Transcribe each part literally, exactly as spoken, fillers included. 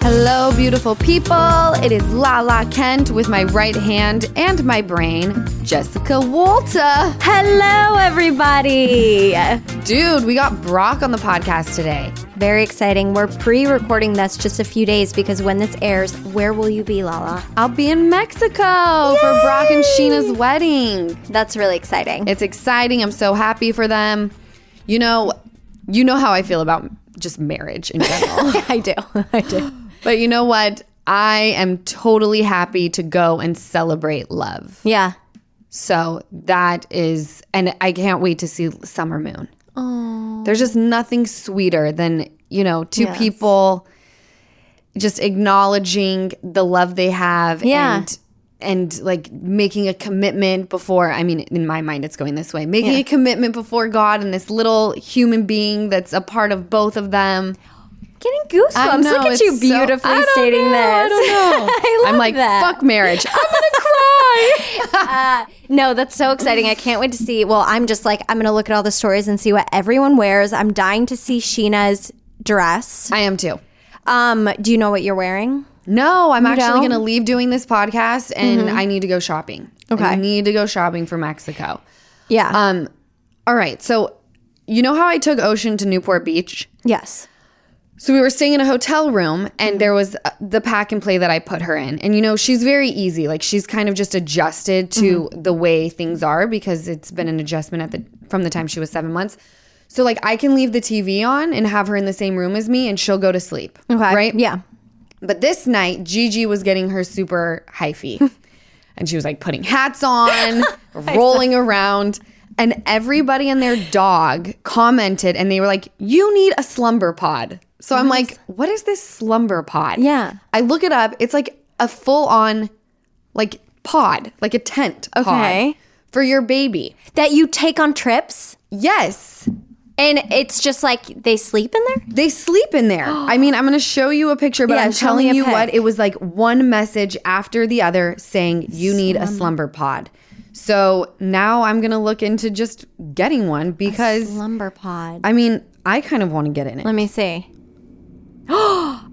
Hello, beautiful people. It is Lala Kent with my right hand and my brain, Jessica Walter. Hello, everybody. Dude, we got Brock on the podcast today. Very exciting. We're pre-recording this just a few days because when this airs, where will you be, Lala? I'll be in Mexico Yay! for Brock and Sheena's wedding. That's really exciting. It's exciting. I'm so happy for them. You know, you know how I feel about just marriage in general. I do. I do. But you know what? I am totally happy to go and celebrate love. Yeah. So that is, and I can't wait to see Summer Moon. Oh. There's just nothing sweeter than, you know, two yes. people just acknowledging the love they have yeah. and and like making a commitment before, I mean, in my mind it's going this way, making yeah. a commitment before God and this little human being that's a part of both of them. Getting goosebumps. Know, look at you beautifully so, stating know, this. I don't know. I love I'm like, that. Fuck marriage. I'm going to cry. uh, no, that's so exciting. I can't wait to see. Well, I'm just like, I'm going to look at all the stories and see what everyone wears. I'm dying to see Sheena's dress. I am too. Um, do you know what you're wearing? No, I'm you actually going to leave doing this podcast and mm-hmm. I need to go shopping. Okay. I need to go shopping for Mexico. Yeah. Um. All right. So you know how I took Ocean to Newport Beach? Yes. So we were staying in a hotel room and there was the pack and play that I put her in. And, you know, she's very easy. Like she's kind of just adjusted to mm-hmm. the way things are because it's been an adjustment at the from the time she was seven months. So like I can leave the T V on and have her in the same room as me and she'll go to sleep. Okay. Right? Yeah. But this night, Gigi was getting her super hyphy and she was like putting hats on, rolling around. And everybody and their dog commented and they were like, you need a slumber pod. So I'm like, what is this slumber pod? Yeah. I look it up. It's like a full-on like pod, like a tent pod okay. for your baby. That you take on trips? Yes. And it's just like they sleep in there? They sleep in there. I mean, I'm going to show you a picture, but yeah, I'm telling you pic. what, it was like one message after the other saying you need slumber. a slumber pod. So now I'm going to look into just getting one because... A slumber pod. I mean, I kind of want to get in it. Let me see.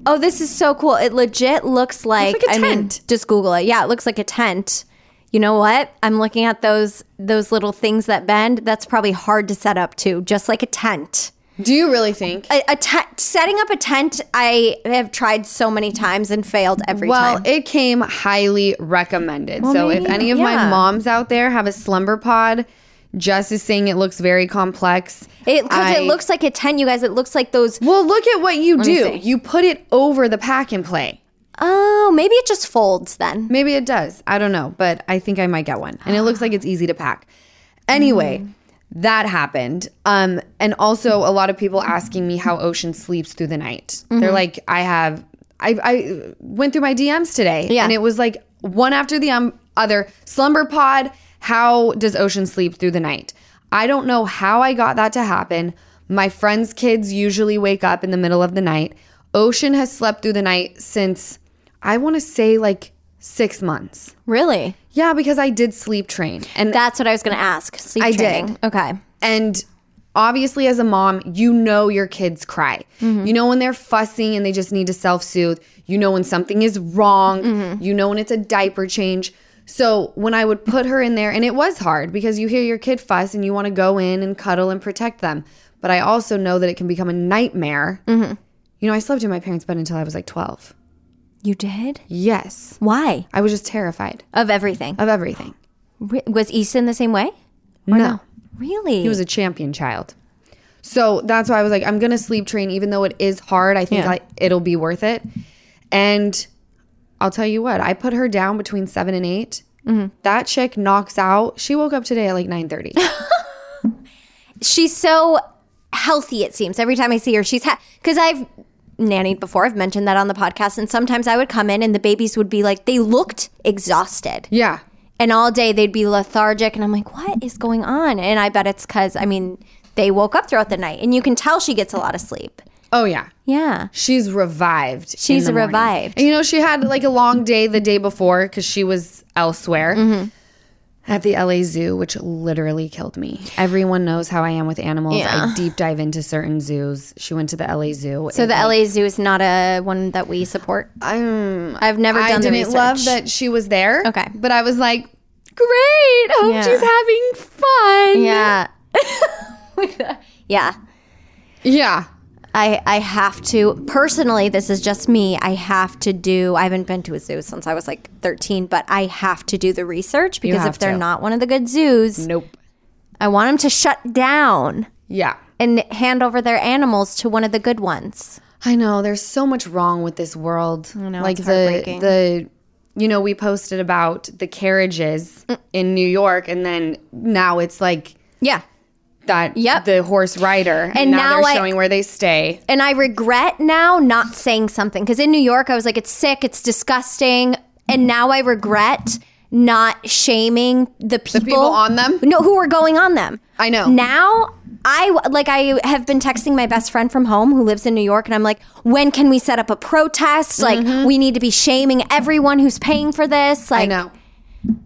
Oh, this is so cool. It legit looks like, looks like a I tent. Mean, just Google it. Yeah, it looks like a tent. You know what? I'm looking at those those little things that bend. That's probably hard to set up too, just like a tent. Do you really think? A, a te- setting up a tent, I have tried so many times and failed every well, time. Well, it came highly recommended. Well, so maybe, if any of yeah. my moms out there have a slumber pod, Jess is saying it looks very complex. It, I, it looks like a tent, you guys. It looks like those... Well, look at what you do. You put it over the pack and play. Oh, maybe it just folds then. Maybe it does. I don't know, but I think I might get one. And it looks like it's easy to pack. Anyway... Mm. That happened. Um, and also a lot of people asking me how Ocean sleeps through the night. Mm-hmm. They're like, I have, I, I went through my D Ms today yeah. and it was like one after the um, other, slumber pod, how does Ocean sleep through the night? I don't know how I got that to happen. My friends' kids usually wake up in the middle of the night. Ocean has slept through the night since, I want to say like six months. Really? Yeah, because I did sleep train. And that's what I was going to ask. Sleep I training. I did. Okay. And obviously as a mom, you know your kids cry. Mm-hmm. You know when they're fussing and they just need to self-soothe. You know when something is wrong. Mm-hmm. You know when it's a diaper change. So when I would put her in there, and it was hard because you hear your kid fuss and you want to go in and cuddle and protect them. But I also know that it can become a nightmare. Mm-hmm. You know, I slept in my parents' bed until I was like twelve. You did? Yes. Why? I was just terrified. Of everything? Of everything. Was Easton the same way? No. no. Really? He was a champion child. So that's why I was like, I'm going to sleep train, even though it is hard. I think yeah. I, it'll be worth it. And I'll tell you what, I put her down between seven and eight. Mm-hmm. That chick knocks out. She woke up today at like nine thirty. She's so healthy, it seems. Every time I see her, she's ha- because I've nannied before. I've mentioned that on the podcast. And sometimes I would come in and the babies would be like, they looked exhausted. Yeah. And all day they'd be lethargic. And I'm like, what is going on? And I bet it's because, I mean, they woke up throughout the night. And you can tell she gets a lot of sleep. Oh, yeah. Yeah. She's revived. She's revived. And, you know, she had like a long day the day before because she was elsewhere. Mm-hmm. At the L A Zoo, which literally killed me. Everyone knows how I am with animals. Yeah. I deep dive into certain zoos. She went to the L A Zoo. So the L A Zoo is not a one that we support? Um, I've never done the research. I didn't love that she was there. Okay. But I was like, great. Hope yeah. she's having fun. Yeah. yeah. Yeah. I, I have to, personally, this is just me, I have to do, I haven't been to a zoo since I was like thirteen, but I have to do the research because if they're to. not one of the good zoos, nope. I want them to shut down. Yeah. And hand over their animals to one of the good ones. I know, there's so much wrong with this world. I know, like it's heartbreaking. the, the, you know, we posted about the carriages mm. in New York, and then now it's like, yeah. that yep. the horse rider and, and now, now they're I, showing where they stay. And I regret now not saying something because in New York I was like, it's sick, it's disgusting, and now I regret not shaming the people, the people on them no who were going on them. I know now I like I have been texting my best friend from home who lives in New York, and I'm like, when can we set up a protest? Like mm-hmm. we need to be shaming everyone who's paying for this. Like I know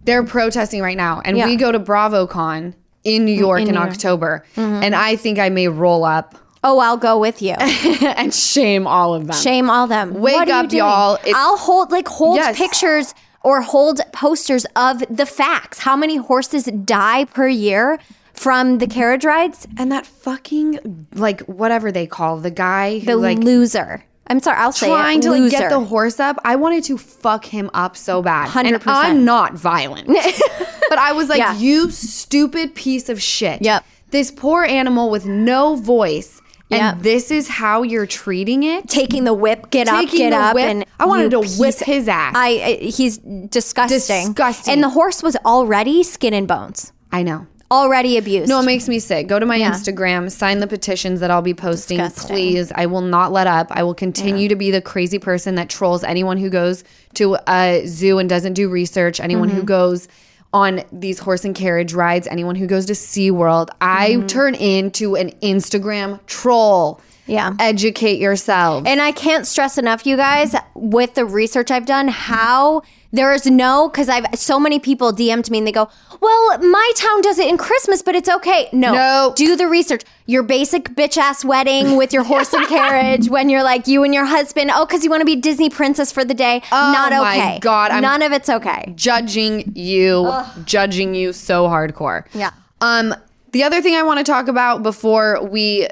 they're protesting right now, and yeah. we go to BravoCon in New York in, in New York. October. Mm-hmm. And I think I may roll up. Oh, I'll go with you. And shame all of them. Shame all them. Wake what up, y'all. It's, I'll hold like hold yes. pictures or hold posters of the facts. How many horses die per year from the carriage rides? And that fucking, like, whatever they call the guy. Who, the like, loser. I'm sorry, I'll say it. Trying to like, get the horse up. I wanted to fuck him up so bad. one hundred percent. And I'm not violent. But I was like, yeah. you stupid piece of shit. Yep. This poor animal with no voice. Yep. And this is how you're treating it? Taking the whip, get Taking up, get up. Whip. And I wanted to whip his ass. I. Uh, he's disgusting. Disgusting. And the horse was already skin and bones. I know. Already abused. No, it makes me sick. Go to my yeah. Instagram, sign the petitions that I'll be posting. Disgusting. Please, I will not let up. I will continue yeah. to be the crazy person that trolls anyone who goes to a zoo and doesn't do research, anyone mm-hmm. who goes on these horse and carriage rides, anyone who goes to SeaWorld. I mm-hmm. turn into an Instagram troll. Yeah. Educate yourself. And I can't stress enough, you guys, with the research I've done, how there is no, because I've so many people D M'd me and they go, well, my town does it in Christmas, but it's okay. No. No. Do the research. Your basic bitch ass wedding with your horse and carriage when you're like you and your husband, oh, because you want to be Disney princess for the day. Oh, not okay. Oh my God. I'm None of it's okay. Judging you. Ugh. Judging you so hardcore. Yeah. Um. The other thing I want to talk about before we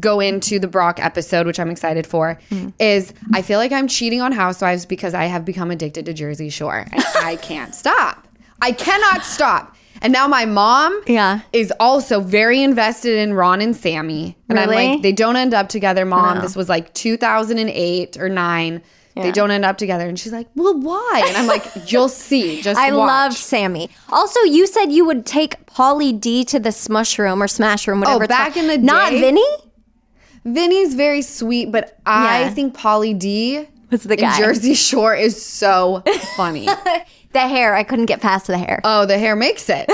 go into the Brock episode, which I'm excited for, mm. is I feel like I'm cheating on Housewives because I have become addicted to Jersey Shore. And I can't stop. I cannot stop. And now my mom yeah. is also very invested in Ron and Sammy. And really? I'm like, they don't end up together, Mom. No. This was like two thousand eight or nine. Yeah. They don't end up together. And she's like, well, why? And I'm like, you'll see. Just I watch. love Sammy. Also, you said you would take Pauly D to the Smush Room or Smash Room, whatever. Oh, back in the day. Not Vinny? Vinny's very sweet, but I yeah. think Pauly D was the guy. In Jersey Shore is so funny. The hair, I couldn't get past the hair. Oh, the hair makes it.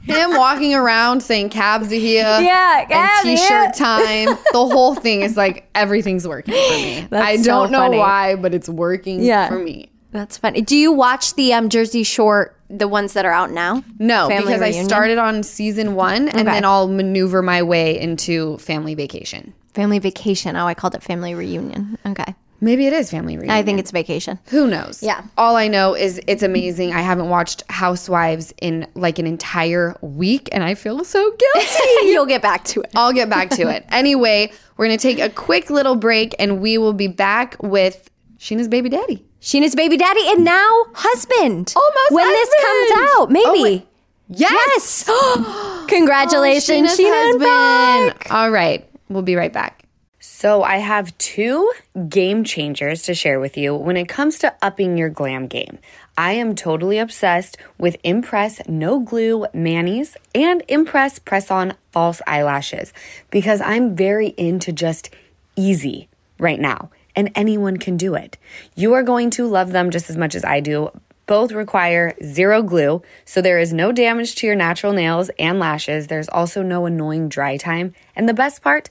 Him walking around saying cabs are here, yeah, cab, and t-shirt yeah. time. The whole thing is like everything's working for me. That's I don't so know funny. Why, but it's working yeah. for me. That's funny. Do you watch the um, Jersey Shore, the ones that are out now? No, Family because Reunion? I started on season one, and okay. then I'll maneuver my way into Family Vacation. Family Vacation. Oh, I called it Family Reunion. Okay. Maybe it is family reunion. I think it's vacation. Who knows? Yeah. All I know is it's amazing. I haven't watched Housewives in like an entire week, and I feel so guilty. You'll get back to it. I'll get back to it. Anyway, we're going to take a quick little break, and we will be back with Sheena's baby daddy. Sheena's baby daddy and now husband. Almost when husband. This comes out, maybe. Oh, yes. yes. Congratulations, oh, Sheena's, Sheena's husband. Back. All right. We'll be right back. So I have two game changers to share with you when it comes to upping your glam game. I am totally obsessed with Impress No Glue Manis and Impress Press-On False Eyelashes because I'm very into just easy right now, and anyone can do it. You are going to love them just as much as I do. Both require zero glue, so there is no damage to your natural nails and lashes. There's also no annoying dry time. And the best part?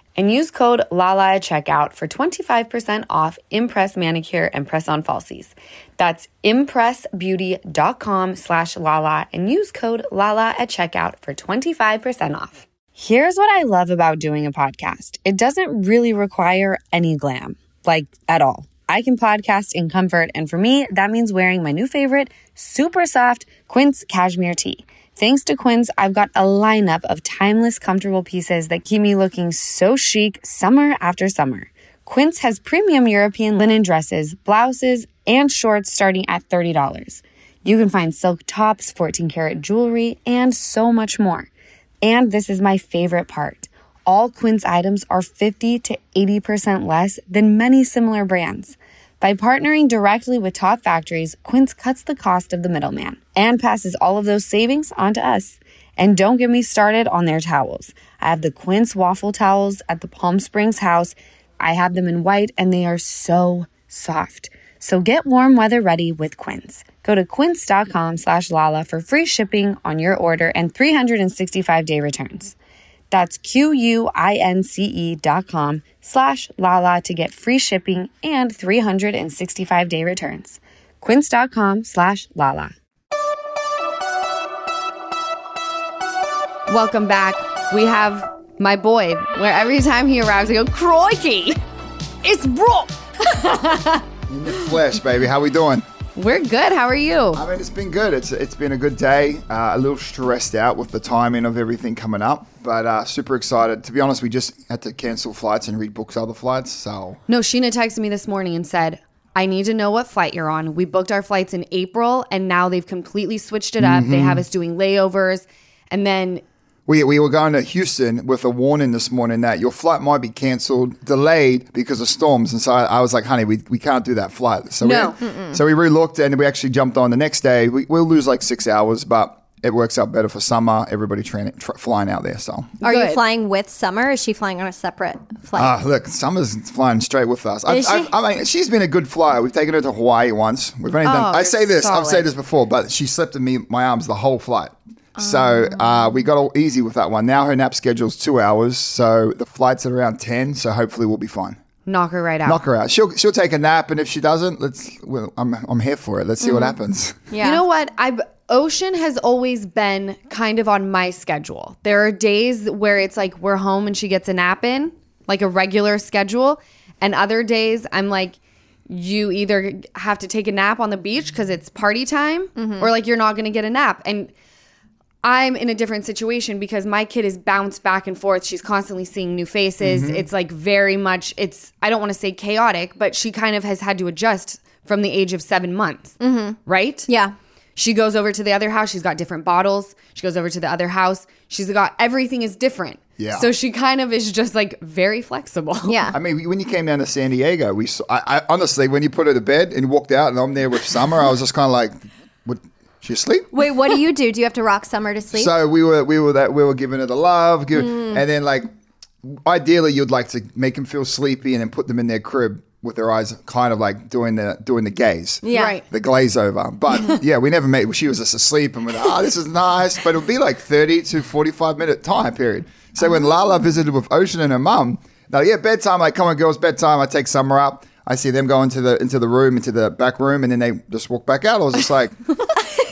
And use code LALA at checkout for twenty-five percent off Impress Manicure and Press-On Falsies. That's impressbeauty.com slash LALA and use code LALA at checkout for twenty-five percent off. Here's what I love about doing a podcast. It doesn't really require any glam, like at all. I can podcast in comfort, and for me, that means wearing my new favorite, super soft Quince cashmere tee. Thanks to Quince, I've got a lineup of timeless, comfortable pieces that keep me looking so chic summer after summer. Quince has premium European linen dresses, blouses, and shorts starting at thirty dollars. You can find silk tops, fourteen karat jewelry, and so much more. And this is my favorite part. All Quince items are fifty to eighty percent less than many similar brands. By partnering directly with top factories, Quince cuts the cost of the middleman and passes all of those savings on to us. And don't get me started on their towels. I have the Quince waffle towels at the Palm Springs house. I have them in white, and they are so soft. So get warm weather ready with Quince. Go to quince.com slash lala for free shipping on your order and three sixty-five day returns. That's Q-U-I-N-C-E dot com slash Lala to get free shipping and three sixty-five day returns. Quince.com slash Lala. Welcome back. We have my boy, where every time he arrives, I go, crikey, it's Brock. In the flesh, baby. How we doing? We're good. How are you? I mean, it's been good. It's It's been a good day. Uh, a little stressed out with the timing of everything coming up, but uh, super excited. To be honest, we just had to cancel flights and rebook other flights. So no, Sheena texted me this morning and said, I need to know what flight you're on. We booked our flights in April, and now they've completely switched it up. Mm-hmm. They have us doing layovers, and then... We we were going to Houston with a warning this morning that your flight might be canceled, delayed because of storms. And so I, I was like, honey, we, we can't do that flight. So no. we, so we re-looked and we actually jumped on the next day. We, we'll lose like six hours, but it works out better for Summer. Everybody tra- tra- flying out there. So Are Good. you flying with Summer? Or is she flying on a separate flight? Uh, look, Summer's flying straight with us. Is I've, she? I've, I mean, she's been a good flyer. We've taken her to Hawaii once. We've only oh, done. I say this. Solid. I've said this before, but she slept in me my arms the whole flight. So uh, we got all easy with that one. Now her nap schedule's two hours, so the flight's at around ten. So hopefully we'll be fine. Knock her right out. Knock her out. She'll she'll take a nap, and if she doesn't, let's. Well, I'm I'm here for it. Let's see mm-hmm. what happens. Yeah. You know what? I Ocean has always been kind of on my schedule. There are days where it's like we're home and she gets a nap in, like a regular schedule, and other days I'm like, you either have to take a nap on the beach because it's party time, mm-hmm. or like you're not going to get a nap. And I'm in a different situation because my kid is bounced back and forth. She's constantly seeing new faces. Mm-hmm. It's like very much, it's, I don't want to say chaotic, but she kind of has had to adjust from the age of seven months, mm-hmm. right? Yeah. She goes over to the other house. She's got different bottles. She goes over to the other house. She's got everything is different. Yeah. So she kind of is just like very flexible. Yeah. I mean, when you came down to San Diego, we saw, I, I honestly, when you put her to bed and walked out and I'm there with Summer, I was just kind of like, what? She asleep? Wait, what do you do? Do you have to rock Summer to sleep? So we were we were that we were giving her the love, give, mm. and then like ideally you'd like to make them feel sleepy and then put them in their crib with their eyes kind of like doing the doing the gaze, yeah, right. the glaze over. But yeah, we never made. She was just asleep and we're like, oh, this is nice. But it'll be like thirty to forty-five minute time period. So when Lala visited with Ocean and her mum, now yeah, bedtime. Like, come on, girls, bedtime. I take Summer up. I see them go into the into the room, into the back room, and then they just walk back out. I was just like.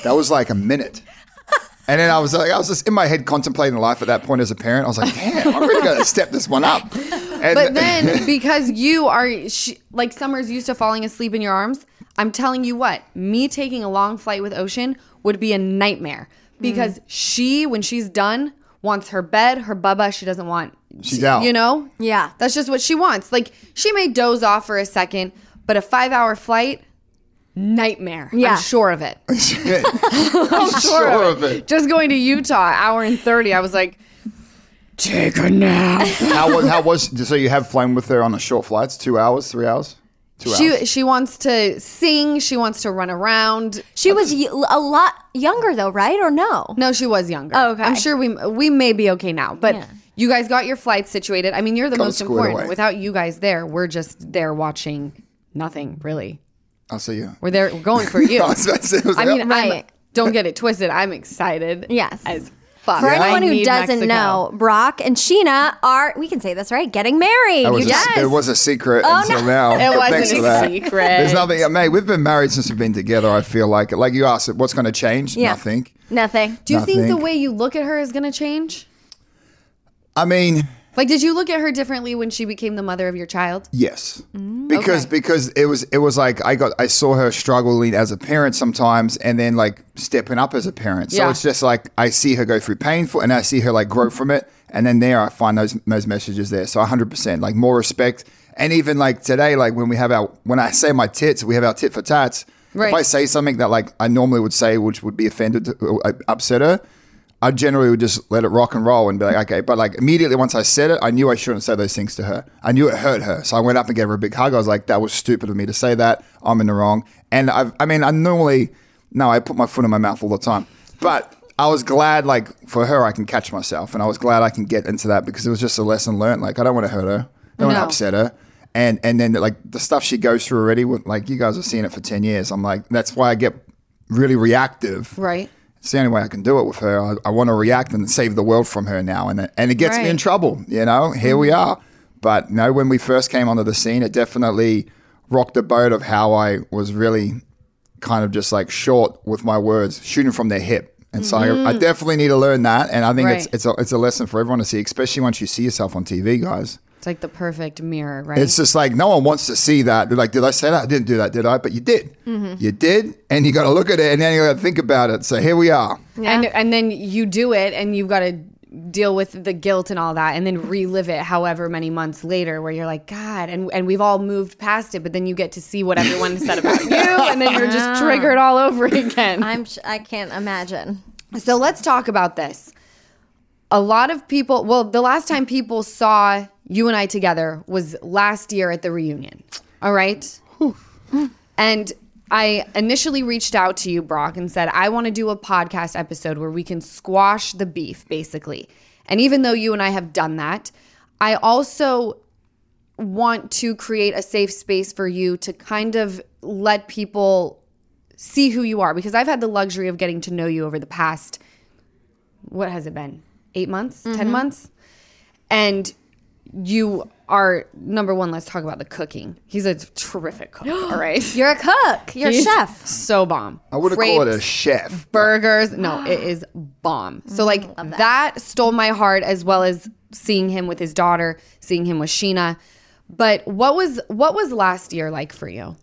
That was like a minute. And then I was like, I was just in my head contemplating life at that point as a parent. I was like, damn, I'm really going to step this one up. And but then because you are, she, like Summer's used to falling asleep in your arms, I'm telling you what, me taking a long flight with Ocean would be a nightmare because mm. she, when she's done, wants her bed, her bubba, she doesn't want. She's out. You know? Yeah. That's just what she wants. Like she may doze off for a second, but a five hour flight, nightmare. Yeah. I'm sure of it. I'm sure, sure of, it. of it. Just going to Utah, hour and thirty, I was like, take a nap. How was, how was, so you have flown with her on a short flights, two hours, three hours? Two she, hours. She wants to sing. She wants to run around. She was a lot younger though, right? Or no? No, she was younger. Oh, okay. I'm sure we we may be okay now, but yeah. You guys got your flights situated. I mean, you're the Come most important. Away. Without you guys there, we're just there watching nothing, really. I'll see you. We're there. We're going for you. I, was about to say, I, was I like, mean, right. I don't get it twisted. I'm excited. Yes, as fuck. For yeah. anyone who doesn't Mexico. know, Brock and Sheena are. We can say this, right? Getting married. That was you a, yes. It was a secret oh, until no. now. It wasn't a secret. There's nothing. Mate, we've been married since we've been together. I feel like, like you asked, what's going to change? Yeah. Nothing. Nothing. Do you nothing. think the way you look at her is going to change? I mean. Like, did you look at her differently when she became the mother of your child? Yes, mm, because okay. because it was it was like I got I saw her struggling as a parent sometimes, and then like stepping up as a parent. So yeah. It's just like I see her go through painful, and I see her like grow from it, and then there I find those those messages there. So one hundred percent, like more respect, and even like today, like when we have our when I say my tits, we have our tit for tats. Right. If I say something that like I normally would say, which would be offended, to, uh, upset her. I generally would just let it rock and roll and be like, okay. But like immediately once I said it, I knew I shouldn't say those things to her. I knew it hurt her. So I went up and gave her a big hug. I was like, that was stupid of me to say that. I'm in the wrong. And I've, I mean, I normally, no, I put my foot in my mouth all the time. But I was glad like for her, I can catch myself. And I was glad I can get into that because it was just a lesson learned. Like I don't want to hurt her. I don't want to upset her. And and then like the stuff she goes through already, with, like you guys have seen it for ten years. I'm like, that's why I get really reactive. Right. It's the only way I can do it with her. I, I want to react and save the world from her now. And it, and it gets right. me in trouble, you know? Here we are. But no, when we first came onto the scene, it definitely rocked the boat of how I was really kind of just like short with my words, shooting from the hip. And so mm-hmm. I, I definitely need to learn that. And I think right. it's it's a, it's a lesson for everyone to see, especially once you see yourself on T V, guys. It's like the perfect mirror, right? It's just like no one wants to see that. They're like, did I say that? I didn't do that, did I? But you did. Mm-hmm. You did, and you got to look at it, and then you got to think about it. So here we are. Yeah. And and then you do it, and you've got to deal with the guilt and all that, and then relive it however many months later where you're like, God, and, and we've all moved past it, but then you get to see what everyone said about you, and then you're just triggered all over again. I'm, I can't imagine. So let's talk about this. A lot of people, well, the last time people saw you and I together was last year at the reunion, all right? And I initially reached out to you, Brock, and said, I want to do a podcast episode where we can squash the beef, basically. And even though you and I have done that, I also want to create a safe space for you to kind of let people see who you are. Because I've had the luxury of getting to know you over the past, what has it been? Eight months, mm-hmm. ten months? And you are, number one, let's talk about the cooking. He's a terrific cook, all right? You're a cook. You're He's a chef. So bomb. I would have called it a chef. Burgers. No, it is bomb. So, like, that. that stole my heart as well as seeing him with his daughter, seeing him with Sheena. But what was what was last year like for you?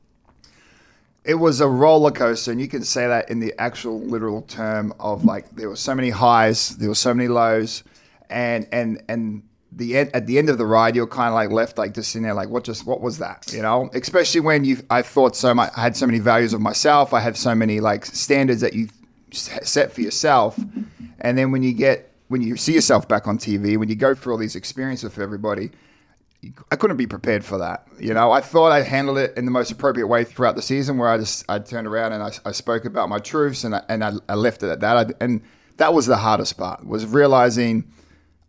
It was a roller coaster, and you can say that in the actual literal term of, like, there were so many highs, there were so many lows, and and and... the end, at the end of the ride, you're kind of like left like just sitting there like, what just what was that? You know, especially when you I thought so much. I had so many values of myself. I have so many like standards that you set for yourself. And then when you get when you see yourself back on T V, when you go through all these experiences for everybody, I couldn't be prepared for that. You know, I thought I handled it in the most appropriate way throughout the season, where I just I turned around and I, I spoke about my truths and I, and I, I left it at that. I, and that was the hardest part, was realizing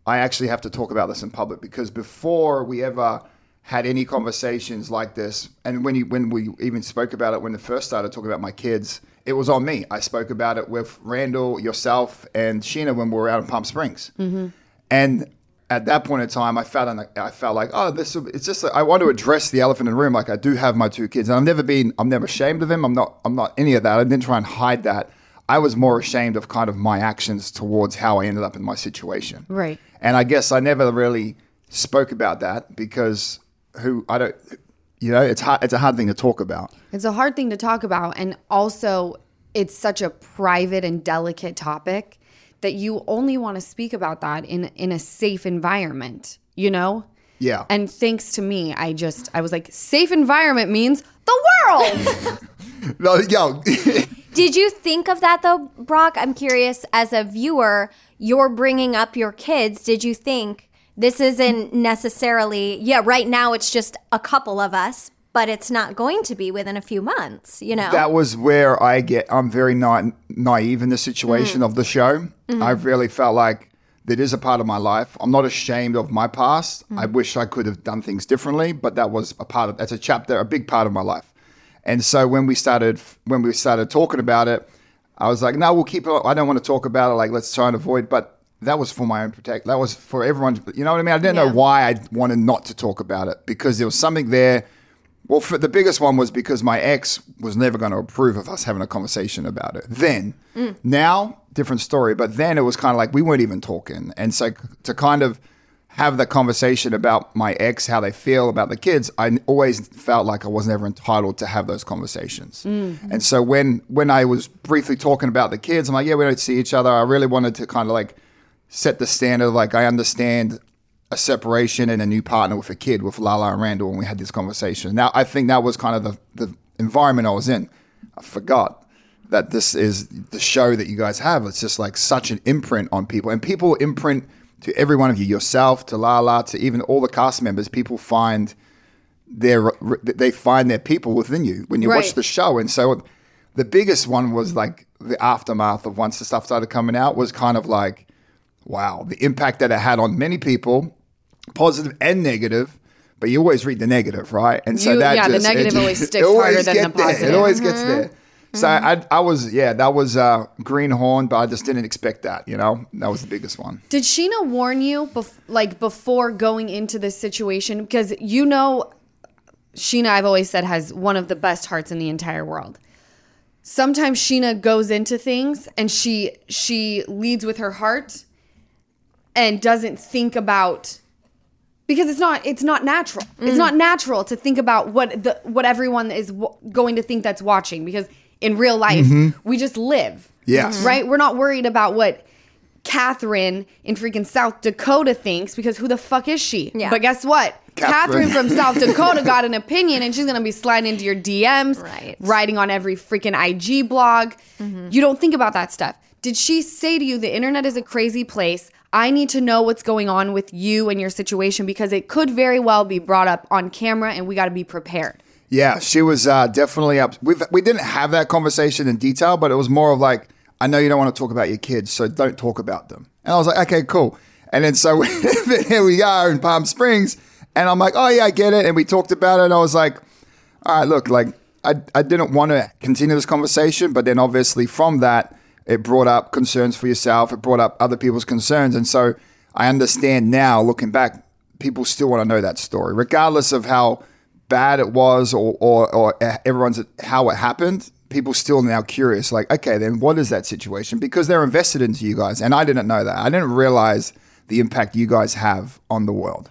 I actually have to talk about this in public, because before we ever had any conversations like this, and when you when we even spoke about it when we first started talking about my kids, it was on me. I spoke about it with Randall, yourself, and Sheena when we were out in Palm Springs, mm-hmm. and. At that point in time, I felt like, I felt like, oh, this. It's just like, I want to address the elephant in the room. Like I do have my two kids, and I've never been. I'm never ashamed of them. I'm not. I'm not any of that. I didn't try and hide that. I was more ashamed of kind of my actions towards how I ended up in my situation. Right. And I guess I never really spoke about that because who I don't. You know, it's hard. It's a hard thing to talk about. It's a hard thing to talk about, and also it's such a private and delicate topic that you only want to speak about that in in a safe environment, you know? Yeah. And thanks to me, I just, I was like, safe environment means the world! No, yo. Did you think of that though, Brock? I'm curious, as a viewer, you're bringing up your kids. Did you think this isn't necessarily, yeah, right now it's just a couple of us, but it's not going to be within a few months, you know? That was where I get, I'm very na- naive in the situation mm. of the show. Mm-hmm. I really felt like that is a part of my life. I'm not ashamed of my past. Mm-hmm. I wish I could have done things differently, but that was a part of, that's a chapter, a big part of my life. And so when we started, when we started talking about it, I was like, no, we'll keep it. I don't want to talk about it. Like, let's try and avoid, but that was for my own protect. That was for everyone. You know what I mean? I didn't yeah. know why I wanted not to talk about it, because there was something there. Well, for the biggest one was because my ex was never going to approve of us having a conversation about it. Then, mm. now, different story. But then it was kind of like we weren't even talking. And so to kind of have the conversation about my ex, how they feel about the kids, I always felt like I wasn't ever entitled to have those conversations. Mm-hmm. And so when, when I was briefly talking about the kids, I'm like, yeah, we don't see each other. I really wanted to kind of like set the standard, like I understand a separation and a new partner with a kid with Lala and Randall when we had this conversation. Now, I think that was kind of the, the environment I was in. I forgot that this is the show that you guys have. It's just like such an imprint on people. And people imprint to every one of you, yourself, to Lala, to even all the cast members. People find their, they find their people within you when you right. watch the show. And so the biggest one was like the aftermath of once the stuff started coming out was kind of like, wow, the impact that it had on many people, positive and negative, but you always read the negative, right? And so you, that yeah, just, the negative it, always sticks always harder than the positive. There. It always mm-hmm. gets there. So mm-hmm. I, I was, yeah, that was uh, greenhorn, but I just didn't expect that, you know? That was the biggest one. Did Sheena warn you, bef- like, before going into this situation? Because you know, Sheena, I've always said, has one of the best hearts in the entire world. Sometimes Sheena goes into things and she she leads with her heart and doesn't think about... Because it's not it's not natural. Mm. It's not natural to think about what the what everyone is w- going to think that's watching. Because in real life, mm-hmm. we just live. Yes. Right? We're not worried about what Catherine in freaking South Dakota thinks, because who the fuck is she? Yeah. But guess what? Catherine. Catherine from South Dakota got an opinion, and she's going to be sliding into your D Ms, right. writing on every freaking I G blog. Mm-hmm. You don't think about that stuff. Did she say to you, the internet is a crazy place, I need to know what's going on with you and your situation, because it could very well be brought up on camera and we got to be prepared? Yeah, she was uh, definitely up. We've, we didn't have that conversation in detail, but it was more of like, I know you don't want to talk about your kids, so don't talk about them. And I was like, okay, cool. And then so here we are in Palm Springs, and I'm like, oh yeah, I get it. And we talked about it, and I was like, all right, look, like I, I didn't want to continue this conversation, but then obviously from that, it brought up concerns for yourself. It brought up other people's concerns. And so I understand now, looking back, people still want to know that story, regardless of how bad it was or or, or everyone's how it happened. People still now curious, like, okay, then what is that situation? Because they're invested into you guys. And I didn't know that. I didn't realize the impact you guys have on the world.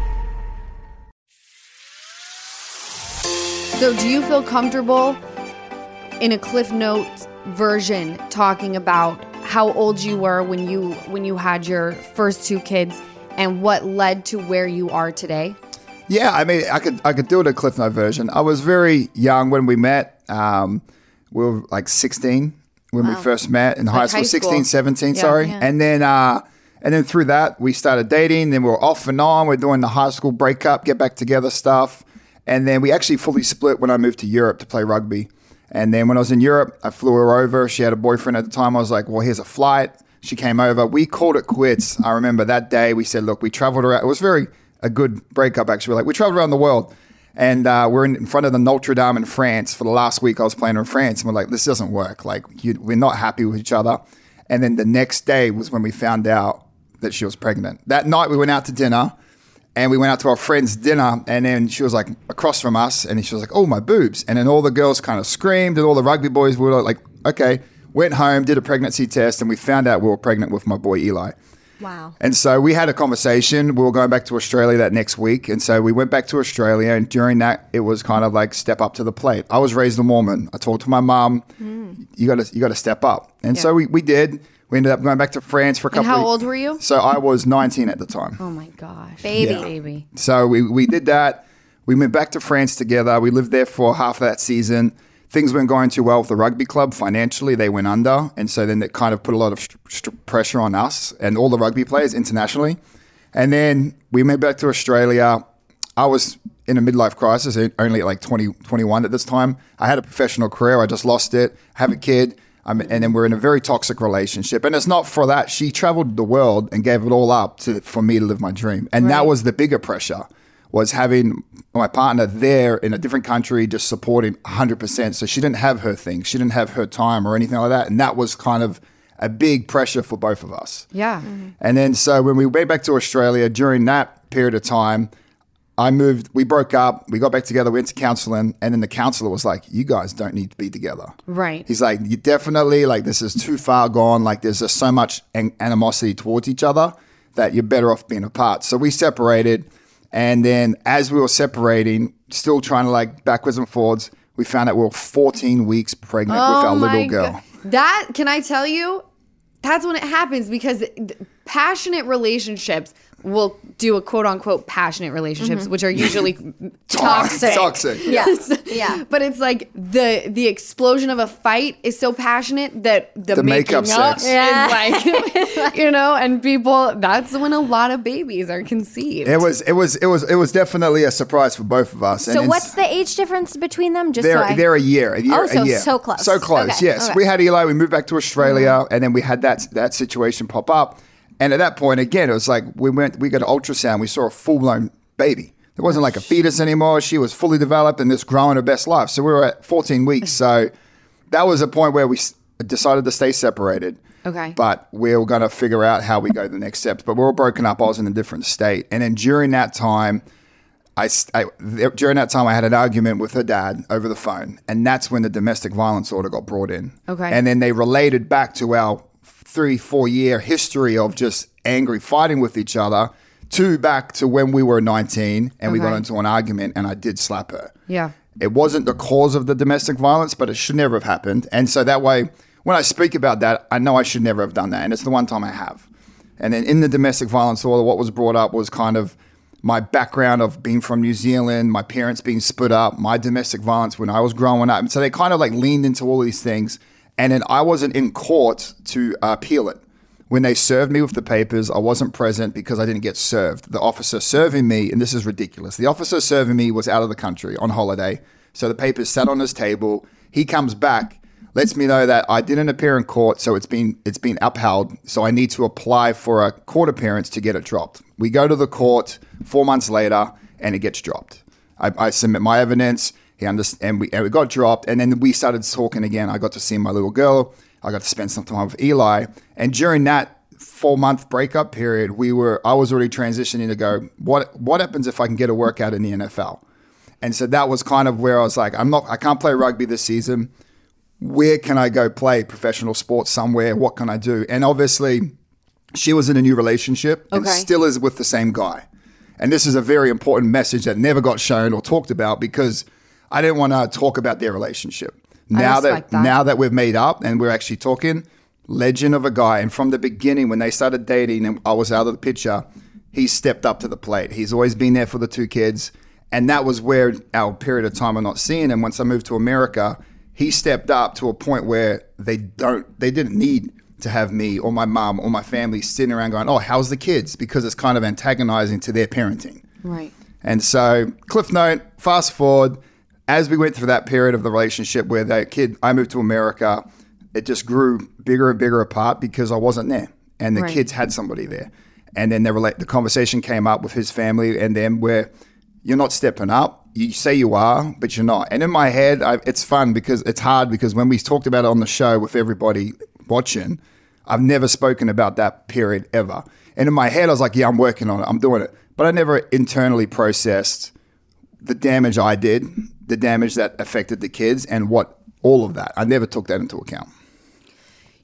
So do you feel comfortable in a Cliff Notes version talking about how old you were when you when you had your first two kids and what led to where you are today? Yeah, I mean, I could I could do it a Cliff Note version. I was very young when we met. Um, we were like sixteen when wow. we first met in like high school, high school. sixteen, seventeen, yeah, sorry. Yeah. And then uh, and then through that, we started dating. Then we were off and on. We're doing the high school breakup, get back together stuff. And then we actually fully split when I moved to Europe to play rugby. And then when I was in Europe, I flew her over. She had a boyfriend at the time. I was like, well, here's a flight. She came over. We called it quits. I remember that day we said, look, we traveled around. It was very a good breakup, actually. Like, we traveled around the world. And uh, we're in, in front of the Notre Dame in France. For the last week, I was playing in France. And we're like, this doesn't work. Like, you, we're not happy with each other. And then the next day was when we found out that she was pregnant. That night, we went out to dinner. And we went out to our friend's dinner, and then she was like across from us, and she was like, oh, my boobs. And then all the girls kind of screamed, and all the rugby boys were like, okay, went home, did a pregnancy test, and we found out we were pregnant with my boy Eli. Wow. And so we had a conversation. We were going back to Australia that next week, and so we went back to Australia, and during that, it was kind of like step up to the plate. I was raised a Mormon. I talked to my mom, mm. you got to you got to step up. And yeah. so we, we did. We ended up going back to France for a couple of years. And how old were you? So I was nineteen at the time. Oh, my gosh. Baby. Yeah. Baby. So we, we did that. We went back to France together. We lived there for half of that season. Things weren't going too well with the rugby club financially. They went under. And so then it kind of put a lot of st- st- pressure on us and all the rugby players internationally. And then we went back to Australia. I was in a midlife crisis, only at like twenty, twenty-one at this time. I had a professional career. I just lost it. Have a kid. Um, and then we're in a very toxic relationship. And it's not for that. She traveled the world and gave it all up to for me to live my dream. And right. that was the bigger pressure, was having my partner there in a different country just supporting one hundred percent. So she didn't have her thing. She didn't have her time or anything like that. And that was kind of a big pressure for both of us. Yeah. Mm-hmm. And then so when we went back to Australia during that period of time, I moved, we broke up, we got back together, we went to counseling, and then the counselor was like, you guys don't need to be together. Right. He's like, you definitely, like, this is too far gone. Like, there's just so much an- animosity towards each other that you're better off being apart. So we separated. And then as we were separating, still trying to like backwards and forwards, we found out we were fourteen weeks pregnant oh with our little girl. God. That, can I tell you, that's when it happens, because passionate relationships will do a quote unquote passionate relationships, mm-hmm. which are usually toxic. Toxic. Yes. Yeah. But it's like the the explosion of a fight is so passionate that the, the making up sex. Yeah. is like, you know, and people, that's when a lot of babies are conceived. It was it was it was it was definitely a surprise for both of us. So and what's the age difference between them? Just they're, so I... they're a year. A year oh, so, a year. so close. So close, okay. yes. Okay. We had Eli, we moved back to Australia, mm-hmm. and then we had that that situation pop up. And at that point, again, it was like we went, we got an ultrasound. We saw a full-blown baby. It wasn't like a fetus anymore. She was fully developed and just growing her best life. So we were at fourteen weeks. So that was a point where we decided to stay separated. Okay. But we were going to figure out how we go the next steps. But we were broken up. I was in a different state. And then during that time, I, I during that time, I had an argument with her dad over the phone. And that's when the domestic violence order got brought in. Okay. And then they related back to our three, four year history of just angry fighting with each other to back to when we were nineteen and okay. we got into an argument and I did slap her. Yeah. It wasn't the cause of the domestic violence, but it should never have happened. And so that way, when I speak about that, I know I should never have done that. And it's the one time I have. And then in the domestic violence order, what was brought up was kind of my background of being from New Zealand, my parents being split up, my domestic violence when I was growing up. And so they kind of like leaned into all these things. And then I wasn't in court to uh, appeal it. When they served me with the papers, I wasn't present because I didn't get served. The officer serving me, and this is ridiculous, the officer serving me was out of the country on holiday. So the papers sat on his table. He comes back, lets me know that I didn't appear in court, so it's been it's been upheld. So I need to apply for a court appearance to get it dropped. We go to the court four months later. and it gets dropped. I, I submit my evidence. He understand, and we and we got dropped, and then we started talking again. I got to see my little girl. I got to spend some time with Eli, and during that four month breakup period, we were I was already transitioning to go. What what happens if I can get a workout in the N F L? And so that was kind of where I was like, I'm not. I can't play rugby this season. Where can I go play professional sports somewhere? What can I do? And obviously, she was in a new relationship and okay. still is with the same guy. And this is a very important message that never got shown or talked about because I didn't want to talk about their relationship. Now that, that now that we've made up and we're actually talking, legend of a guy. And from the beginning, when they started dating and I was out of the picture, he stepped up to the plate. He's always been there for the two kids. And that was where our period of time of not seeing him. Once I moved to America, he stepped up to a point where they don't, they didn't need to have me or my mom or my family sitting around going, oh, how's the kids? Because it's kind of antagonizing to their parenting. Right. And so cliff note, fast forward. As we went through that period of the relationship where that kid, I moved to America, it just grew bigger and bigger apart because I wasn't there. And the right. kids had somebody there. And then the, rela- the conversation came up with his family and then where you're not stepping up. You say you are, but you're not. And in my head, I, it's fun because it's hard because when we talked about it on the show with everybody watching, I've never spoken about that period ever. And in my head, I was like, yeah, I'm working on it. I'm doing it. But I never internally processed the damage I did, the damage that affected the kids and what all of that. I never took that into account.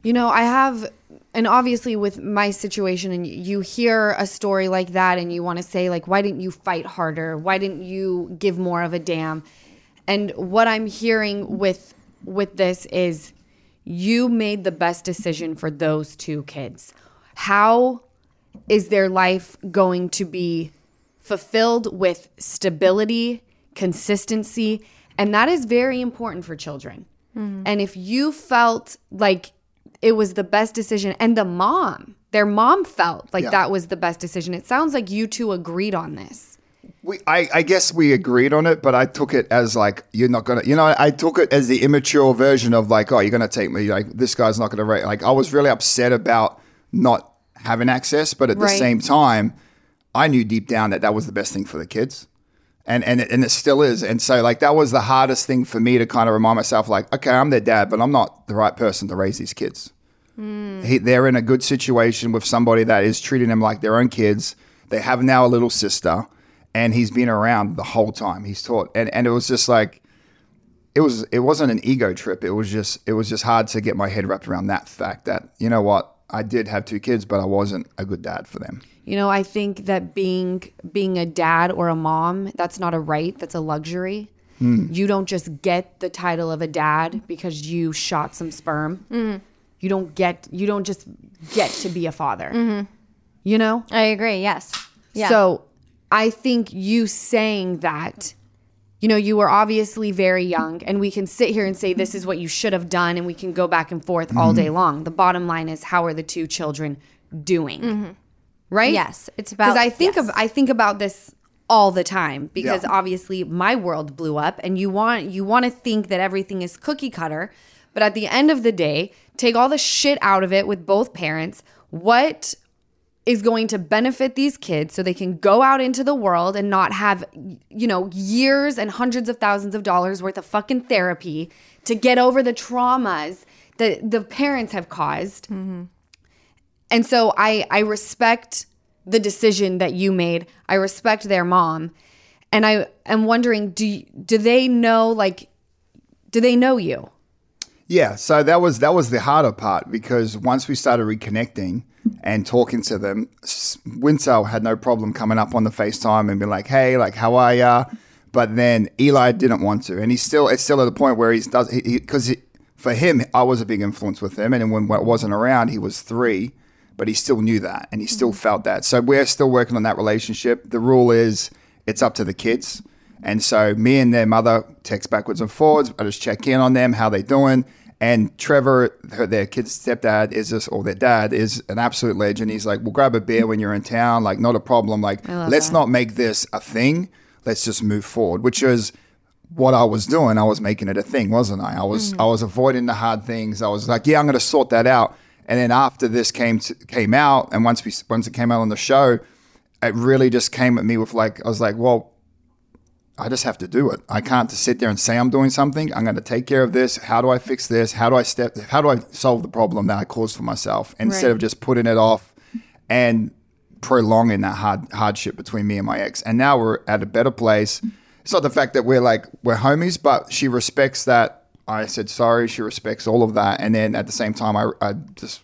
You know, I have, and obviously with my situation and you hear a story like that and you want to say like, why didn't you fight harder? Why didn't you give more of a damn? And what I'm hearing with with this is you made the best decision for those two kids. How is their life going to be fulfilled with stability, consistency, and that is very important for children. Mm-hmm. And if you felt like it was the best decision, and the mom, their mom felt like yeah. that was the best decision. It sounds like you two agreed on this. We, I, I guess we agreed on it, but I took it as like, you're not going to, you know, I took it as the immature version of like, oh, you're going to take me, like this guy's not going to rate. Like I was really upset about not having access, but at right. the same time, I knew deep down that that was the best thing for the kids and, and, and it still is. And so like, that was the hardest thing for me to kind of remind myself like, okay, I'm their dad, but I'm not the right person to raise these kids. Mm. He, they're in a good situation with somebody that is treating them like their own kids. They have now a little sister and he's been around the whole time he's taught. And, and it was just like, it was, it wasn't an ego trip. It was just, it was just hard to get my head wrapped around that fact that, you know what, I did have two kids, but I wasn't a good dad for them. You know, I think that being being a dad or a mom, that's not a right. That's a luxury. Mm. You don't just get the title of a dad because you shot some sperm. Mm. You don't get. You don't just get to be a father. Mm-hmm. You know? I agree. Yes. Yeah. So I think you saying that, you know, you were obviously very young and we can sit here and say this is what you should have done and we can go back and forth mm-hmm. all day long. The bottom line is how are the two children doing? Mm-hmm. Right? Yes. It's about because I think yes. of I think about this all the time because yeah. obviously my world blew up and you want you want to think that everything is cookie cutter, but at the end of the day, take all the shit out of it with both parents. What is going to benefit these kids so they can go out into the world and not have, you know, years and hundreds of thousands of dollars worth of fucking therapy to get over the traumas that the parents have caused. Mm-hmm. And so I, I respect the decision that you made. I respect their mom. And I am wondering, do do they know, like, do they know you? Yeah, so that was that was the harder part because once we started reconnecting and talking to them, Winsell had no problem coming up on the FaceTime and be like, hey, like, how are ya? But then Eli didn't want to. And he's still, it's still at the point where he's does, because he, he, for him, I was a big influence with him. And when I wasn't around, he was three, but he still knew that and he still mm-hmm. felt that. So we're still working on that relationship. The rule is it's up to the kids. And so me and their mother text backwards and forwards. I just check in on them, how they doing. And Trevor, her, their kid's stepdad is just, or their dad is an absolute legend. He's like, we'll grab a beer when you're in town. Like, not a problem. Like, let's that. not make this a thing. Let's just move forward, which is what I was doing. I was making it a thing, wasn't I? I was mm-hmm. I was avoiding the hard things. I was like, yeah, I'm going to sort that out. And then after this came to, came out, and once we once it came out on the show, it really just came at me with like, I was like, well, I just have to do it. I can't just sit there and say I'm doing something. I'm going to take care of this. How do I fix this? How do I step? How do I solve the problem that I caused for myself instead right. of just putting it off and prolonging that hard, hardship between me and my ex? And now we're at a better place. It's not the fact that we're like we're homies, but she respects that I said sorry. She respects all of that, and then at the same time, I, I just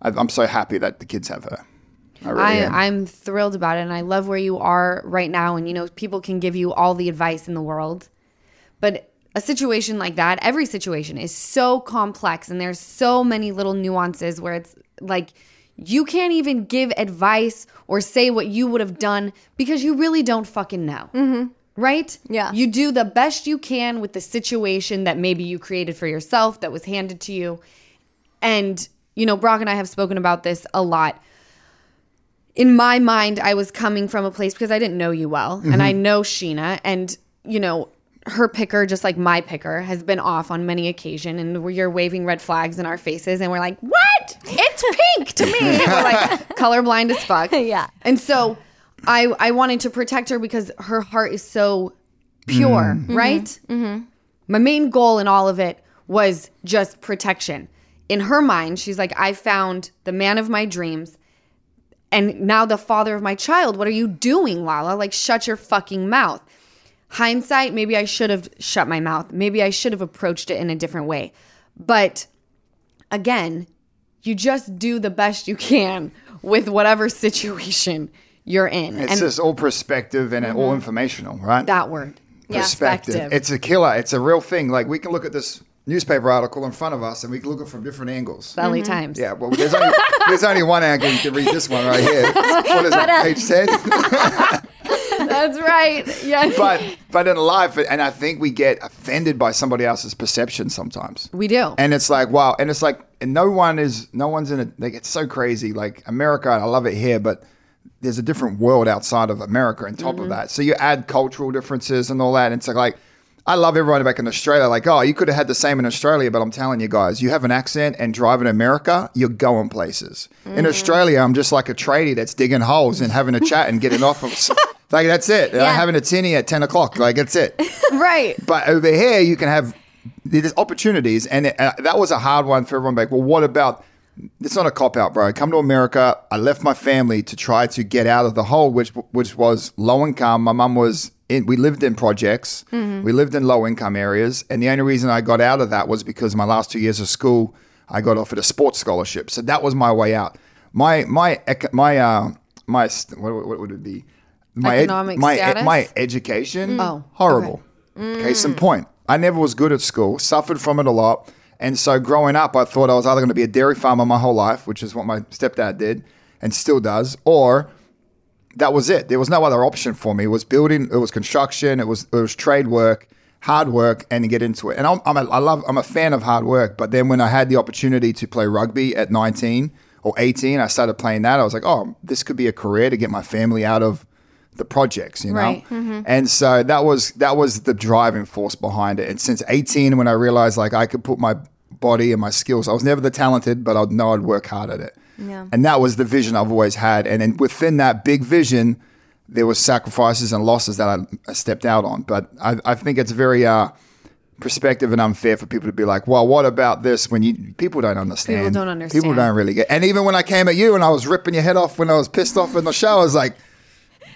I, I'm so happy that the kids have her. I really I, am. I'm thrilled about it, and I love where you are right now. And you know, people can give you all the advice in the world, but a situation like that, every situation is so complex, and there's so many little nuances where it's like you can't even give advice or say what you would have done because you really don't fucking know. Mm-hmm. Right? Yeah. You do the best you can with the situation that maybe you created for yourself that was handed to you. And, you know, Brock and I have spoken about this a lot. In my mind, I was coming from a place because I didn't know you well. Mm-hmm. And I know Sheena. And, you know, her picker, just like my picker, has been off on many occasions. And you're waving red flags in our faces. And we're like, what? It's pink to me. We're like colorblind as fuck. Yeah. And so... I, I wanted to protect her because her heart is so pure, mm. right? Mm-hmm. My main goal in all of it was just protection. In her mind, she's like, I found the man of my dreams and now the father of my child. What are you doing, Lala? Like, shut your fucking mouth. Hindsight, maybe I should have shut my mouth. Maybe I should have approached it in a different way. But again, you just do the best you can with whatever situation you're in. It's and just all perspective and mm-hmm. all informational, right? That word. Perspective. Yeah, perspective. It's a killer. It's a real thing. Like, we can look at this newspaper article in front of us and we can look at it from different angles. Valley mm-hmm. Times. Yeah, well, there's only, there's only one angle. You can read this one right here. What is that, page ten? That's right. Yeah. But but in life, and I think we get offended by somebody else's perception sometimes. We do. And it's like, wow. And it's like, and no one is, no one's in it. Like, it's so crazy. Like, America, I love it here, but there's a different world outside of America on top mm-hmm. of that. So you add cultural differences and all that. And it's like, I love everyone back in Australia. Like, oh, you could have had the same in Australia, but I'm telling you guys, you have an accent and drive in America, you're going places. Mm-hmm. In Australia, I'm just like a tradie that's digging holes and having a chat and getting off of like, that's it. Yeah. I'm having a tinny at ten o'clock. Like, that's it. Right. But over here, you can have these opportunities. And it, uh, that was a hard one for everyone back. Well, what about... It's not a cop-out, bro. I come to America. I left my family to try to get out of the hole, which which was low income. My mum was in – we lived in projects. Mm-hmm. We lived in low-income areas. And the only reason I got out of that was because my last two years of school, I got offered a sports scholarship. So that was my way out. My – my my uh, my what, what would it be? My Economic ed, my, status? My education, mm. oh, horrible. Okay. Mm. Case in point. I never was good at school, suffered from it a lot. And so growing up, I thought I was either going to be a dairy farmer my whole life, which is what my stepdad did and still does, or that was it. There was no other option for me. It was building, it was construction, it was it was trade work, hard work, and to get into it. And I'm, I'm a, I love, I'm a fan of hard work. But then when I had the opportunity to play rugby at nineteen or eighteen, I started playing that. I was like, oh, this could be a career to get my family out of the projects, you know? Right. Mm-hmm. And so that was that was the driving force behind it. And since eighteen, when I realized like I could put my body and my skills, I was never the talented, but I'd know I'd work hard at it. Yeah. And that was the vision I've always had. And then within that big vision, there were sacrifices and losses that I, I stepped out on. But I, I think it's very uh, perspective and unfair for people to be like, well, what about this? When you people don't understand. People don't understand. People don't really get. And even when I came at you and I was ripping your head off when I was pissed off in the shower, I was like,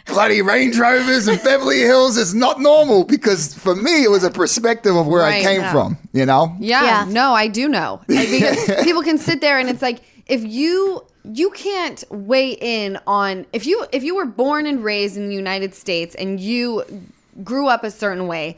bloody Range Rovers and Beverly Hills is not normal, because for me it was a perspective of where right, I came yeah. from, you know? Yeah, yeah, no, I do know. Because people can sit there and it's like, if you you can't weigh in on if you if you were born and raised in the United States and you grew up a certain way,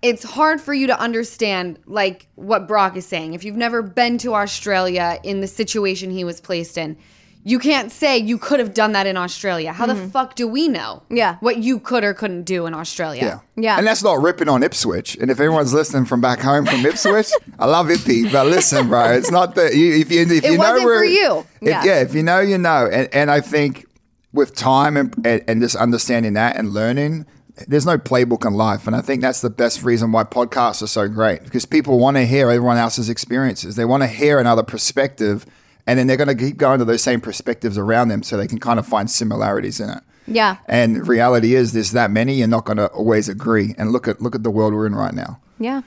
it's hard for you to understand like what Brock is saying. If you've never been to Australia in the situation he was placed in, you can't say you could have done that in Australia. How mm-hmm. the fuck do we know yeah. what you could or couldn't do in Australia? Yeah. yeah. And that's not ripping on Ipswich. And if everyone's listening from back home from Ipswich, I love Ippy, but listen, bro, it's not that you, if you, if it you know where- It wasn't for you. If, yeah. yeah, if you know, you know. And and I think with time and, and, and just understanding that and learning, there's no playbook in life. And I think that's the best reason why podcasts are so great, because people want to hear everyone else's experiences. They want to hear another perspective. And then they're going to keep going to those same perspectives around them so they can kind of find similarities in it. Yeah. And reality is there's that many. You're not going to always agree. And look at look at the world we're in right now. Yeah.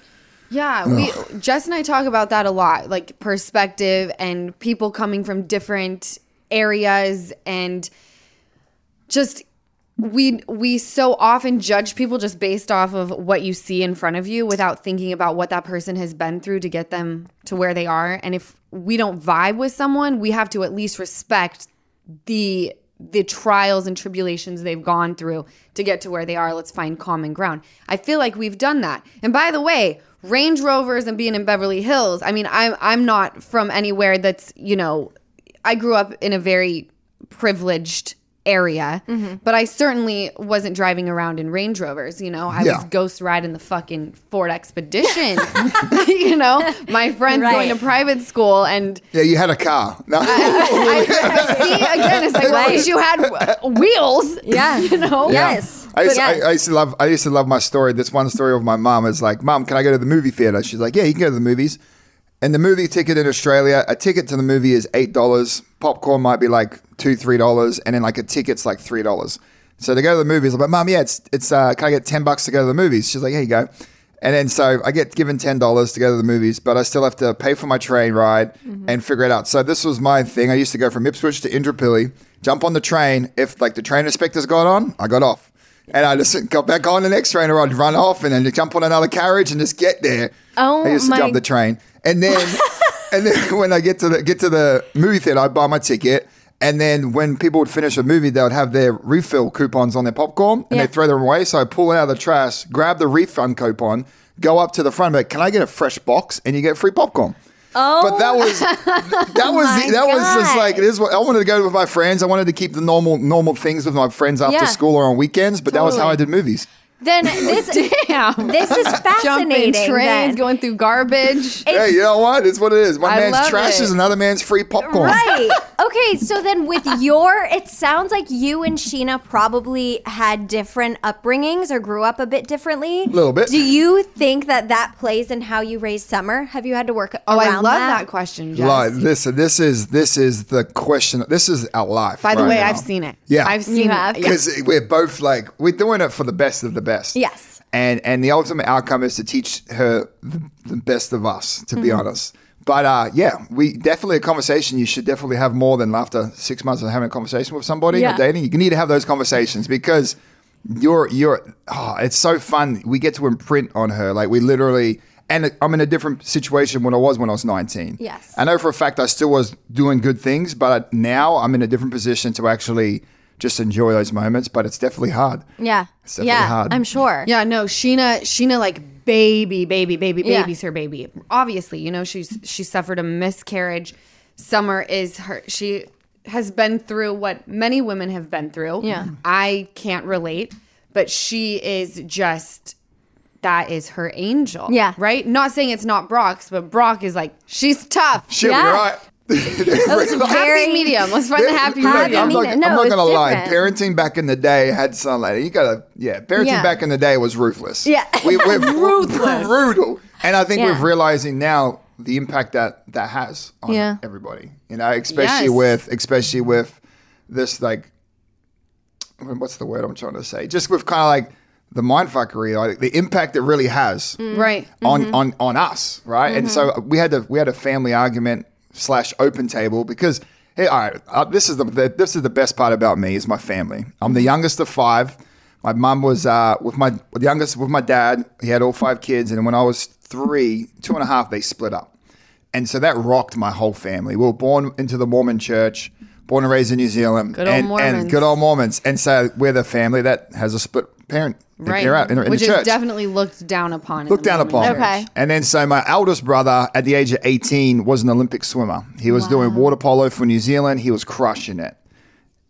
Yeah. We, Jess and I talk about that a lot, like perspective and people coming from different areas, and just we we so often judge people just based off of what you see in front of you without thinking about what that person has been through to get them to where they are. And if we don't vibe with someone, we have to at least respect the the trials and tribulations they've gone through to get to where they are. Let's find common ground. I feel like we've done that. And by the way, Range Rovers and being in Beverly Hills, I mean, I'm, I'm not from anywhere that's, you know, I grew up in a very privileged area, mm-hmm. but I certainly wasn't driving around in Range Rovers, you know. I yeah. was ghost riding the fucking Ford Expedition, you know. My friends right. going to private school, and yeah, you had a car. No. I, I, I, I see again, it's like right. well, you had wheels, yeah, you know. Yeah. Yes, I used, yes. I, I used to love. I used to love my story. This one story of my mom is like, "Mom, can I go to the movie theater?" She's like, "Yeah, you can go to the movies." And the movie ticket in Australia, a ticket to the movie is eight dollars. Popcorn might be like two dollars, three dollars. And then like a ticket's like three dollars. So to go to the movies, I'm like, Mom, yeah, it's, it's uh, can I get ten bucks to go to the movies? She's like, here you go. And then so I get given ten dollars to go to the movies, but I still have to pay for my train ride mm-hmm. and figure it out. So this was my thing. I used to go from Ipswich to Indooroopilly, jump on the train. If like the train inspectors got on, I got off. And I just got back on the next train, or I'd run off and then jump on another carriage and just get there. Oh, I used to my- jump the train. And then and then when I get to the get to the movie theater, I'd buy my ticket. And then when people would finish a movie, they would have their refill coupons on their popcorn and yeah. they'd throw them away. So I'd pull it out of the trash, grab the refund coupon, go up to the front, and be like, can I get a fresh box? And you get free popcorn. Oh, but that was that was oh the, that God. was just like this. What I wanted to go with my friends. I wanted to keep the normal normal things with my friends after yeah. school or on weekends. But totally. That was how I did movies. Then this, damn, this is fascinating. Jumping trains, then. Going through garbage. It's, hey, you know what? It's what it is. One I man's trash it. is another man's free popcorn. Right. Okay. So then, with your, it sounds like you and Sheena probably had different upbringings or grew up a bit differently. A little bit. Do you think that that plays in how you raise Summer? Have you had to work around that? Oh, I love that, that question, Jess. Like, listen, this is this is the question. This is our life. By the right way, now. I've seen it. Yeah, I've seen it because yeah. we're both like we're doing it for the best of the best. Yes. And and the ultimate outcome is to teach her the, the best of us, to mm-hmm. be honest. But uh, yeah, we definitely a conversation you should definitely have more than after six months of having a conversation with somebody yeah. or dating. You need to have those conversations because you're you're oh, it's so fun. We get to imprint on her. Like we literally and I'm in a different situation when I was when I was nineteen. Yes. I know for a fact I still was doing good things, but now I'm in a different position to actually just enjoy those moments, but it's definitely hard. Yeah. It's definitely yeah, hard. I'm sure. Yeah, no, Sheena, Sheena like baby, baby, baby, yeah. baby's her baby. Obviously, you know, she's she suffered a miscarriage. Summer is her, she has been through what many women have been through. Yeah. I can't relate, but she is just, that is her angel. Yeah. Right? Not saying it's not Brock's, but Brock is like, she's tough. She'll yeah. be right. Happy medium. Let's find the happy medium. I'm not, no, not going to lie. Parenting back in the day had some like you got to yeah. Parenting yeah. back in the day was ruthless. Yeah, we, we're ruthless, brutal. And I think yeah. we're realizing now the impact that that has on yeah. everybody. You know, especially yes. with especially with this like what's the word I'm trying to say? Just with kind of like the mindfuckery, like the impact it really has, mm. right, on, mm-hmm. on on us, right? Mm-hmm. And so we had to we had a family argument. Slash open table because hey, all right, uh, this is the, the this is the best part about me is my family. I'm the youngest of five. My mom was uh, with my the youngest with my dad. He had all five kids, and when I was three, two and a half, they split up, and so that rocked my whole family. We were born into the Mormon church, born and raised in New Zealand, good and, and good old Mormons, and so we're the family that has a split parent. Right, in, in which is definitely looked down upon. Looked down upon. Okay. And then so my eldest brother at the age of eighteen was an Olympic swimmer. He was wow. doing water polo for New Zealand. He was crushing it.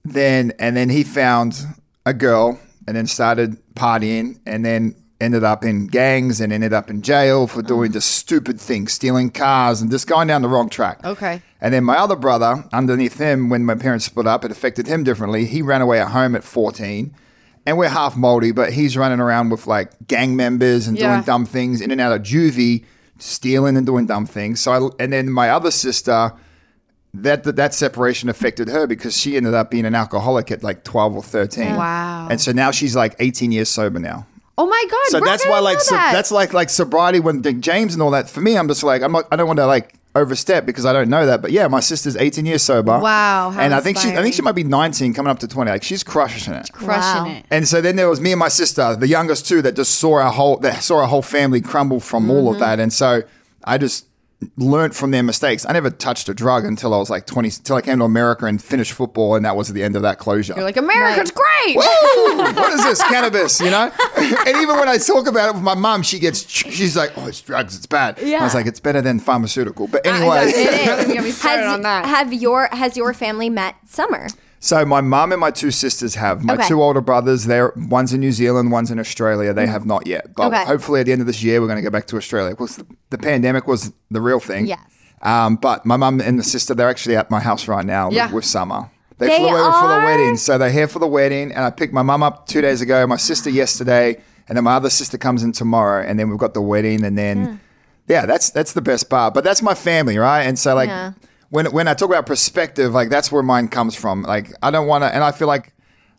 Then and then he found a girl and then started partying and then ended up in gangs and ended up in jail for doing oh. just stupid things, stealing cars and just going down the wrong track. Okay. And then my other brother, underneath him, when my parents split up, it affected him differently. He ran away at home at fourteen. And we're half Maori, but he's running around with like gang members and yeah. doing dumb things, in and out of juvie, stealing and doing dumb things. So, I, and then my other sister, that, that that separation affected her because she ended up being an alcoholic at like twelve or thirteen. Wow. And so now she's like eighteen years sober now. Oh my God. So that's why like, so, that. that's like, like sobriety when Dick James and all that, for me, I'm just like, I'm not, I don't want to like overstep because I don't know that, but yeah, my sister's eighteen years sober. Wow. How and I think she, I think she might be nineteen coming up to twenty. Like she's crushing it. She's crushing wow. it. And so then there was me and my sister, the youngest two that just saw our whole, that saw our whole family crumble from mm-hmm. all of that. And so I just learned from their mistakes. I never touched a drug until I was like twenty, until I came to America and finished football, and that was the end of that closure. You're like, America's right. great. Woo! What is this? Cannabis, you know? And even when I talk about it with my mom, she gets, she's like, oh, it's drugs, it's bad. Yeah. I was like, it's better than pharmaceutical. But anyway. Have your has your family met Summer? So my mom and my two sisters have. My okay. two older brothers, they're one's in New Zealand, one's in Australia. They mm-hmm. have not yet. But okay. hopefully at the end of this year, we're going to go back to Australia. Well, the pandemic was the real thing. Yes. Um, but my mom and the sister, they're actually at my house right now yeah. with, with Summer. They, they flew over are... for the wedding. So they're here for the wedding. And I picked my mom up two days ago, my sister yesterday, and then my other sister comes in tomorrow. And then we've got the wedding. And then, yeah, yeah that's that's the best part. But that's my family, right? And so like... Yeah. When when I talk about perspective, like that's where mine comes from. Like I don't want to, and I feel like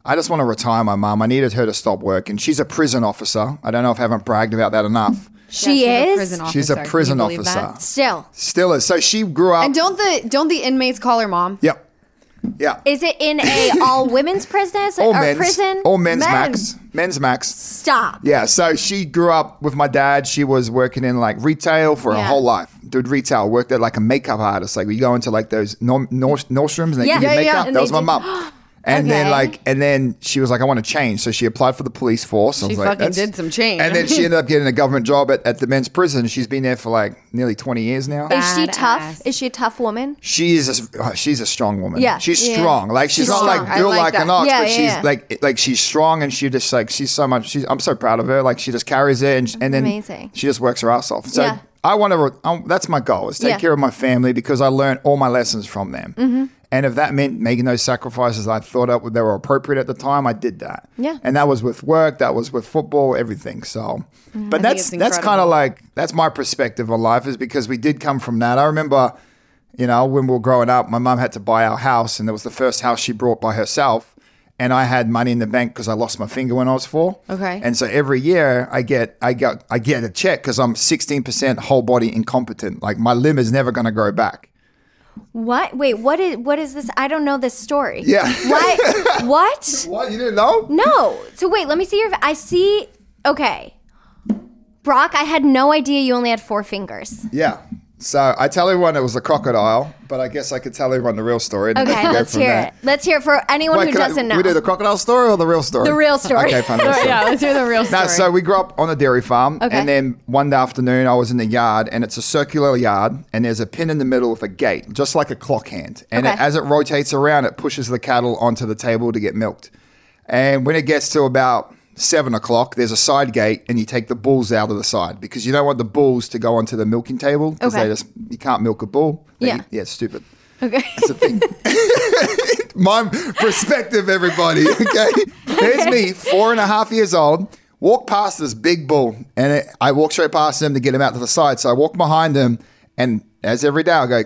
I just want to retire my mom. I needed her to stop working. She's a prison officer. I don't know if I haven't bragged about that enough. She yeah, she's is. A prison she's a prison officer. That? Still, still is. So she grew up. And don't the don't the inmates call her mom? Yep. Yeah. Is it in a all women's prison? All or men's. Prison? All men's Men. max. Men's max. Stop. Yeah. So she grew up with my dad. She was working in like retail for yeah. her whole life. Did retail. Worked at like a makeup artist. Like we go into like those Nor- Nor- Nordstroms and they yeah. give you yeah, makeup. Yeah. That was my mom. And okay. then like, and then she was like, I want to change. So she applied for the police force. I was she like, fucking did some change. And then she ended up getting a government job at, at the men's prison. She's been there for like nearly twenty years now. Bad is she ass. tough? Is she a tough woman? She is. A, oh, she's a strong woman. Yeah. She's yeah. strong. Like she's, she's not strong. like built like, like an ox, yeah, but yeah, she's yeah. like, like she's strong and she just like, she's so much, she's, I'm so proud of her. Like she just carries it and, and then Amazing. she just works her ass off. So yeah. I want to, um, that's my goal is take yeah. care of my family because I learned all my lessons from them. Mm-hmm. And if that meant making those sacrifices I thought they were appropriate at the time, I did that. Yeah. And that was with work, that was with football, everything. So, mm-hmm. but I that's that's kind of like, that's my perspective on life is because we did come from that. I remember, you know, when we were growing up, my mom had to buy our house and it was the first house she bought by herself. And I had money in the bank because I lost my finger when I was four. Okay. And so every year I get I got, I get a check because I'm sixteen percent whole body incompetent. Like my limb is never going to grow back. What? Wait, what is what is this? I don't know this story. Yeah. What? What? What? You didn't know? No. So wait, let me see your, I see, okay. Brock, I had no idea you only had four fingers. Yeah. So I tell everyone it was a crocodile, but I guess I could tell everyone the real story. Okay, let's hear there. it. Let's hear it for anyone wait, who doesn't I, know. We do the crocodile story or the real story? The real story. Okay, fine. Yeah, let's hear the real story. No, so we grew up on a dairy farm, okay. and then one afternoon I was in the yard, and it's a circular yard, and there's a pin in the middle with a gate, just like a clock hand. And okay. it, as it rotates around, it pushes the cattle onto the table to get milked. And when it gets to about seven o'clock, there's a side gate and you take the bulls out of the side because you don't want the bulls to go onto the milking table because okay. they just, you can't milk a bull. They yeah. Eat, yeah, it's stupid. Okay. That's the thing. My perspective, everybody, okay? There's me, four and a half years old, walk past this big bull and it, I walk straight past him to get him out to the side. So I walk behind him and as every day I go,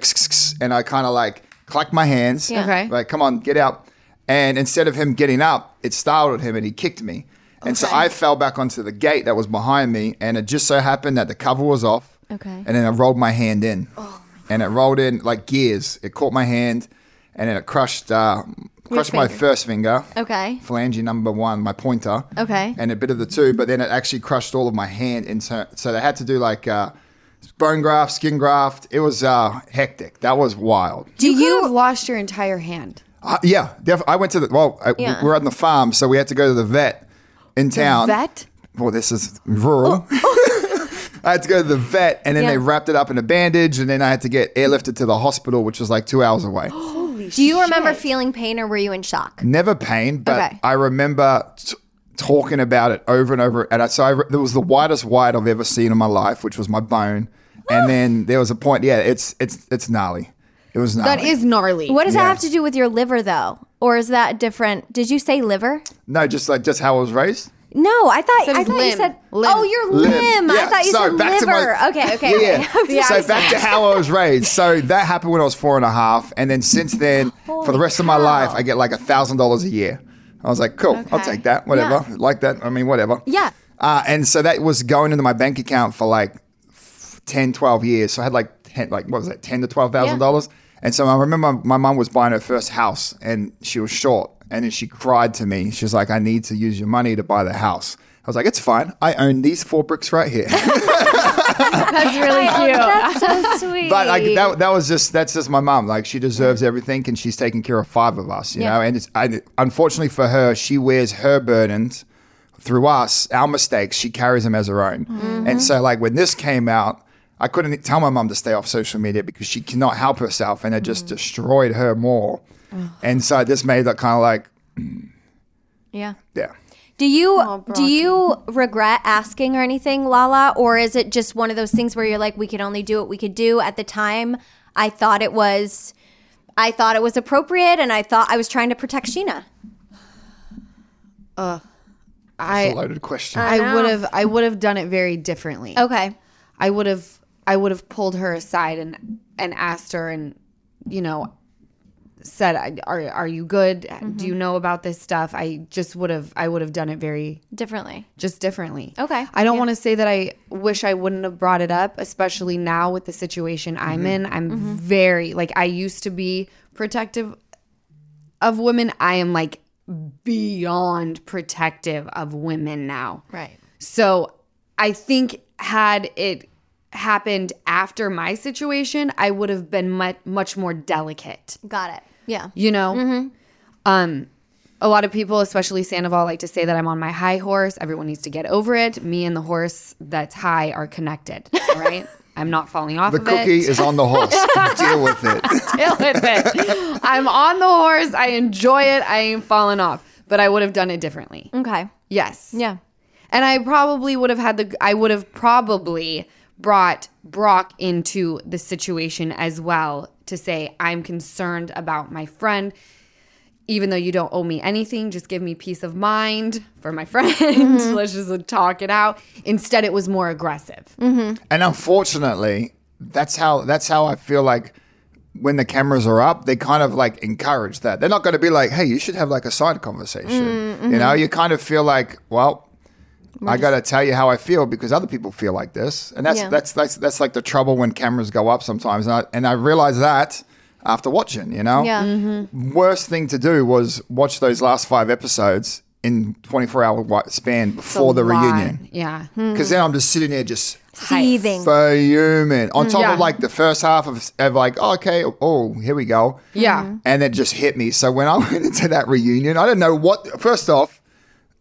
and I kind of like clack my hands. Yeah. Okay. Like, come on, get out. And instead of him getting up, it startled him and he kicked me. And okay. so I fell back onto the gate that was behind me, and it just so happened that the cover was off. Okay. And then I rolled my hand in, oh my God. And it rolled in like gears. It caught my hand, and then it crushed uh, crushed my first finger. Okay. Phalange number one, my pointer. Okay. And a bit of the two, but then it actually crushed all of my hand. In turn. So they had to do like uh, bone graft, skin graft. It was uh, hectic. That was wild. Do you, you have lost your entire hand? Uh, yeah, def- I went to the well. I, yeah. we we're on the farm, so we had to go to the vet. In town. The vet? Well, this is rural. Oh. Oh. I had to go to the vet, and then yeah. they wrapped it up in a bandage, and then I had to get airlifted to the hospital, which was like two hours away. Holy shit. Do you shit. remember feeling pain, or were you in shock? Never pain, but okay. I remember t- talking about it over and over. And I, so I re- there was the widest wide I've ever seen in my life, which was my bone. Oh. And then there was a point, yeah, it's it's it's gnarly. It was gnarly. That is gnarly. What does yeah. that have to do with your liver, though? Or is that different? Did you say liver? No, just like just how I was raised. No, I thought, so I thought you said, limb. oh, your limb. limb. Yeah. I thought you so said back liver. To my, okay, okay. Yeah, okay. Yeah. So back to how I was raised. So that happened when I was four and a half. And then since then, Holy for the rest cow. of my life, I get like one thousand dollars a year. I was like, cool, okay. I'll take that, whatever. Yeah. Like that, I mean, whatever. Yeah. Uh, and so that was going into my bank account for like ten, twelve years. So I had like, ten, like what was that, ten to twelve thousand dollars. Yeah. And so I remember my mom was buying her first house and she was short. And then she cried to me. She's like, I need to use your money to buy the house. I was like, it's fine. I own these four bricks right here. That's really cute. That's so sweet. But like that, that was just, that's just my mom. Like she deserves everything and she's taking care of five of us, you yeah. know? And it's, I, unfortunately for her, she wears her burdens through us, our mistakes. She carries them as her own. Mm-hmm. And so like when this came out, I couldn't tell my mom to stay off social media because she cannot help herself and it just mm-hmm. destroyed her more. And so this made that kind of like, yeah, yeah. Do you oh, do you regret asking or anything, Lala, or is it just one of those things where you're like, we could only do what we could do at the time? I thought it was, I thought it was appropriate, and I thought I was trying to protect Sheena. Uh, I That's a loaded question. I would have I would have done it very differently. Okay, I would have I would have pulled her aside and and asked her, and you know. Said, are are you good? Mm-hmm. Do you know about this stuff? I just would have, I would have done it very differently. Just differently. Okay. I don't yeah. want to say that I wish I wouldn't have brought it up, especially now with the situation mm-hmm. I'm in. I'm mm-hmm. very, like, I used to be protective of women. I am, like, beyond protective of women now. Right. So I think had it happened after my situation, I would have been much, much more delicate. Got it. Yeah. You know? Mm-hmm. Um, a lot of people, especially Sandoval, like to say that I'm on my high horse. Everyone needs to get over it. Me and the horse that's high are connected, right? I'm not falling off the of it. The cookie is on the horse. Deal with it. Deal with it. I'm on the horse. I enjoy it. I ain't falling off. But I would have done it differently. Okay. Yes. Yeah. And I probably would have had the – I would have probably – brought Brock into the situation as well to say, I'm concerned about my friend. Even though you don't owe me anything, just give me peace of mind for my friend. Mm-hmm. Let's just talk it out. Instead, it was more aggressive. Mm-hmm. And unfortunately, that's how that's how I feel like when the cameras are up, they kind of like encourage that. They're not going to be like, hey, you should have like a side conversation. Mm-hmm. You know, you kind of feel like, well, I got to tell you how I feel because other people feel like this. And that's yeah. that's that's that's like the trouble when cameras go up sometimes. And I, and I realized that after watching, you know? Yeah. Mm-hmm. Worst thing to do was watch those last five episodes in twenty-four hour span before the lot. reunion. Yeah. Because mm-hmm. then I'm just sitting there just seething. Fuming. On top yeah. of like the first half of, of like, oh, okay, oh, here we go. Yeah. Mm-hmm. And it just hit me. So when I went into that reunion, I didn't know what – first off,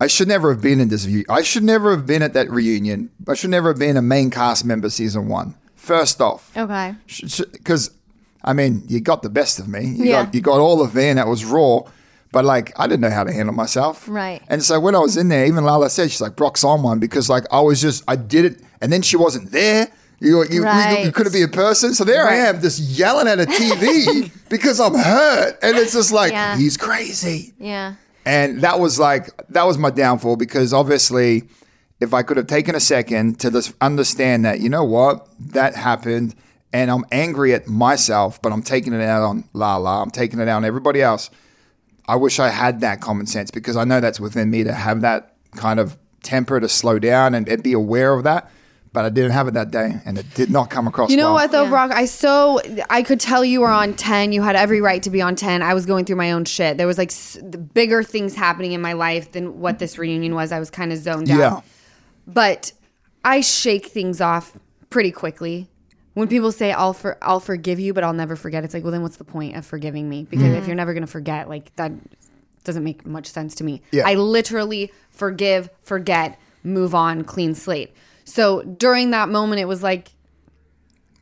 I should never have been in this view. I should never have been at that reunion. I should never have been a main cast member season one. First off. Okay. Because, I mean, you got the best of me. You, yeah. got, you got all of me and that was raw. But, like, I didn't know how to handle myself. Right. And so when I was in there, even Lala said, she's like, Brock's on one because, like, I was just, I did it. And then she wasn't there. You, you, right. you, you couldn't be a person. So there right. I am just yelling at a T V because I'm hurt. And it's just like, yeah. he's crazy. Yeah. And that was like, that was my downfall because obviously if I could have taken a second to just understand that, you know what, that happened and I'm angry at myself, but I'm taking it out on Lala, I'm taking it out on everybody else. I wish I had that common sense because I know that's within me to have that kind of temper to slow down and, and be aware of that. But I didn't have it that day, and it did not come across well. You know well. what, though, yeah. Brock? I so I could tell you were on ten. You had every right to be on ten. I was going through my own shit. There was, like, s- the bigger things happening in my life than what this reunion was. I was kind of zoned out. Yeah. But I shake things off pretty quickly. When people say, I'll for- I'll forgive you, but I'll never forget, it's like, well, then what's the point of forgiving me? Because mm-hmm. if you're never going to forget, like, that doesn't make much sense to me. Yeah. I literally forgive, forget, move on, clean slate. So during that moment, it was like,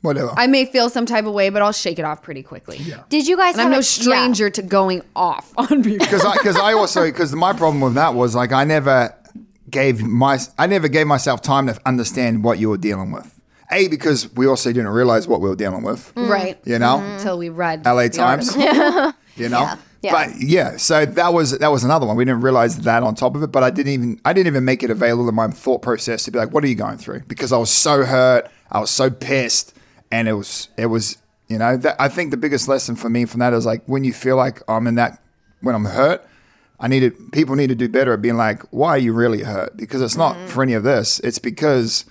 whatever. I may feel some type of way, but I'll shake it off pretty quickly. Yeah. Did you guys? And have I'm no a, stranger yeah. to going off on people because I because I also because my problem with that was like I never gave my I never gave myself time to understand what you were dealing with. A, because we also didn't realize what we were dealing with, right? You know, until we read L A Times, you know. Yeah. Yeah. But yeah, so that was that was another one. We didn't realize that on top of it, but I didn't even I didn't even make it available in my thought process to be like, what are you going through? Because I was so hurt, I was so pissed, and it was it was you know, that, I think the biggest lesson for me from that is like when you feel like I'm in that when I'm hurt, I needed people need to do better at being like, why are you really hurt? Because it's not mm-hmm. for any of this. It's because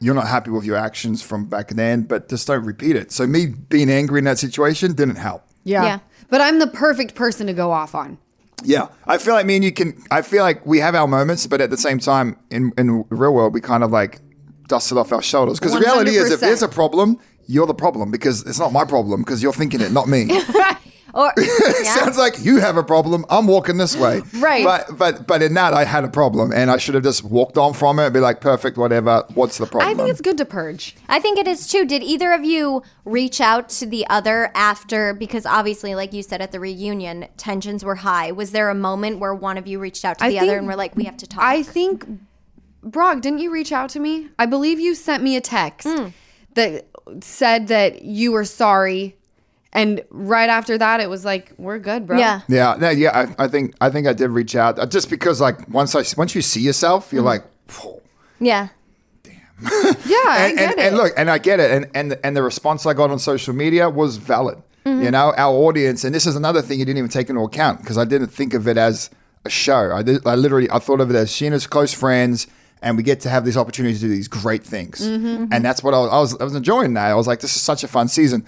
you're not happy with your actions from back then, but just don't repeat it. So me being angry in that situation didn't help. Yeah. Yeah. But I'm the perfect person to go off on. Yeah. I feel like me and you can, I feel like we have our moments, but at the same time in, in the real world, we kind of like dust it off our shoulders. Because the reality is if there's a problem, you're the problem because it's not my problem because you're thinking it, not me. Or, yeah. Sounds like you have a problem. I'm walking this way. Right. But but but in that, I had a problem and I should have just walked on from it and be like, perfect, whatever. What's the problem? I think it's good to purge. I think it is too. Did either of you reach out to the other after? Because obviously, like you said, at the reunion, tensions were high. Was there a moment where one of you reached out to I the think, other and were like, we have to talk? I think, Brock, didn't you reach out to me? I believe you sent me a text mm. that said that you were sorry. And right after that, it was like, we're good, bro. Yeah. Yeah. No, yeah. I, I think I think I did reach out just because like once I once you see yourself, you're mm-hmm. like, whoa. Yeah. Damn. Yeah. and, I get and, it. And look, and I get it. And, and, and the response I got on social media was valid. Mm-hmm. You know, our audience. And this is another thing you didn't even take into account because I didn't think of it as a show. I, did, I literally I thought of it as Sheena's close friends. And we get to have these opportunities to do these great things. Mm-hmm. And that's what I was, I was I was enjoying that. I was like, this is such a fun season.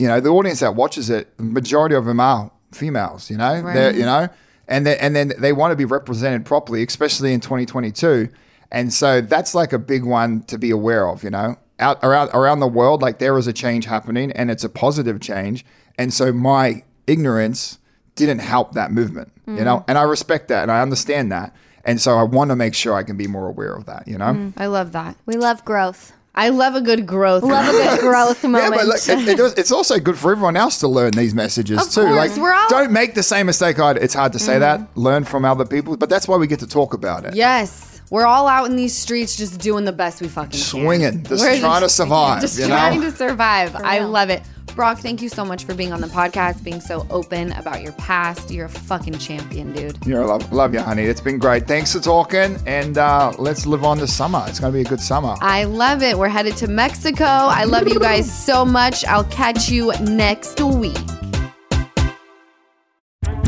You know, the audience that watches it, the majority of them are females, you know, right. They're, you know, and then and then they want to be represented properly, especially in twenty twenty-two. And so that's like a big one to be aware of, you know, out around, around the world, like there is a change happening and it's a positive change. And so my ignorance didn't help that movement, mm. you know, and I respect that and I understand that. And so I want to make sure I can be more aware of that, you know. Mm. I love that. We love growth. I love a good growth. Love a good growth moment. Yeah, but look, it, it does, it's also good for everyone else to learn these messages of too. Course, like, we're all- don't make the same mistake. I, it's hard to say mm-hmm. that. Learn from other people, but that's why we get to talk about it. Yes, we're all out in these streets, just doing the best we fucking swinging, can. Swinging, just we're trying just, to survive. Just you know? Trying to survive. I love it, Brock. Thank you so much for being on the podcast, being so open about your past. You're a fucking champion, dude. Yeah, I love, love you, honey. It's been great. Thanks for talking, and uh, let's live on this summer. It's gonna be a good summer. I love it. We're headed to Mexico. I love you guys so much. I'll catch you next week.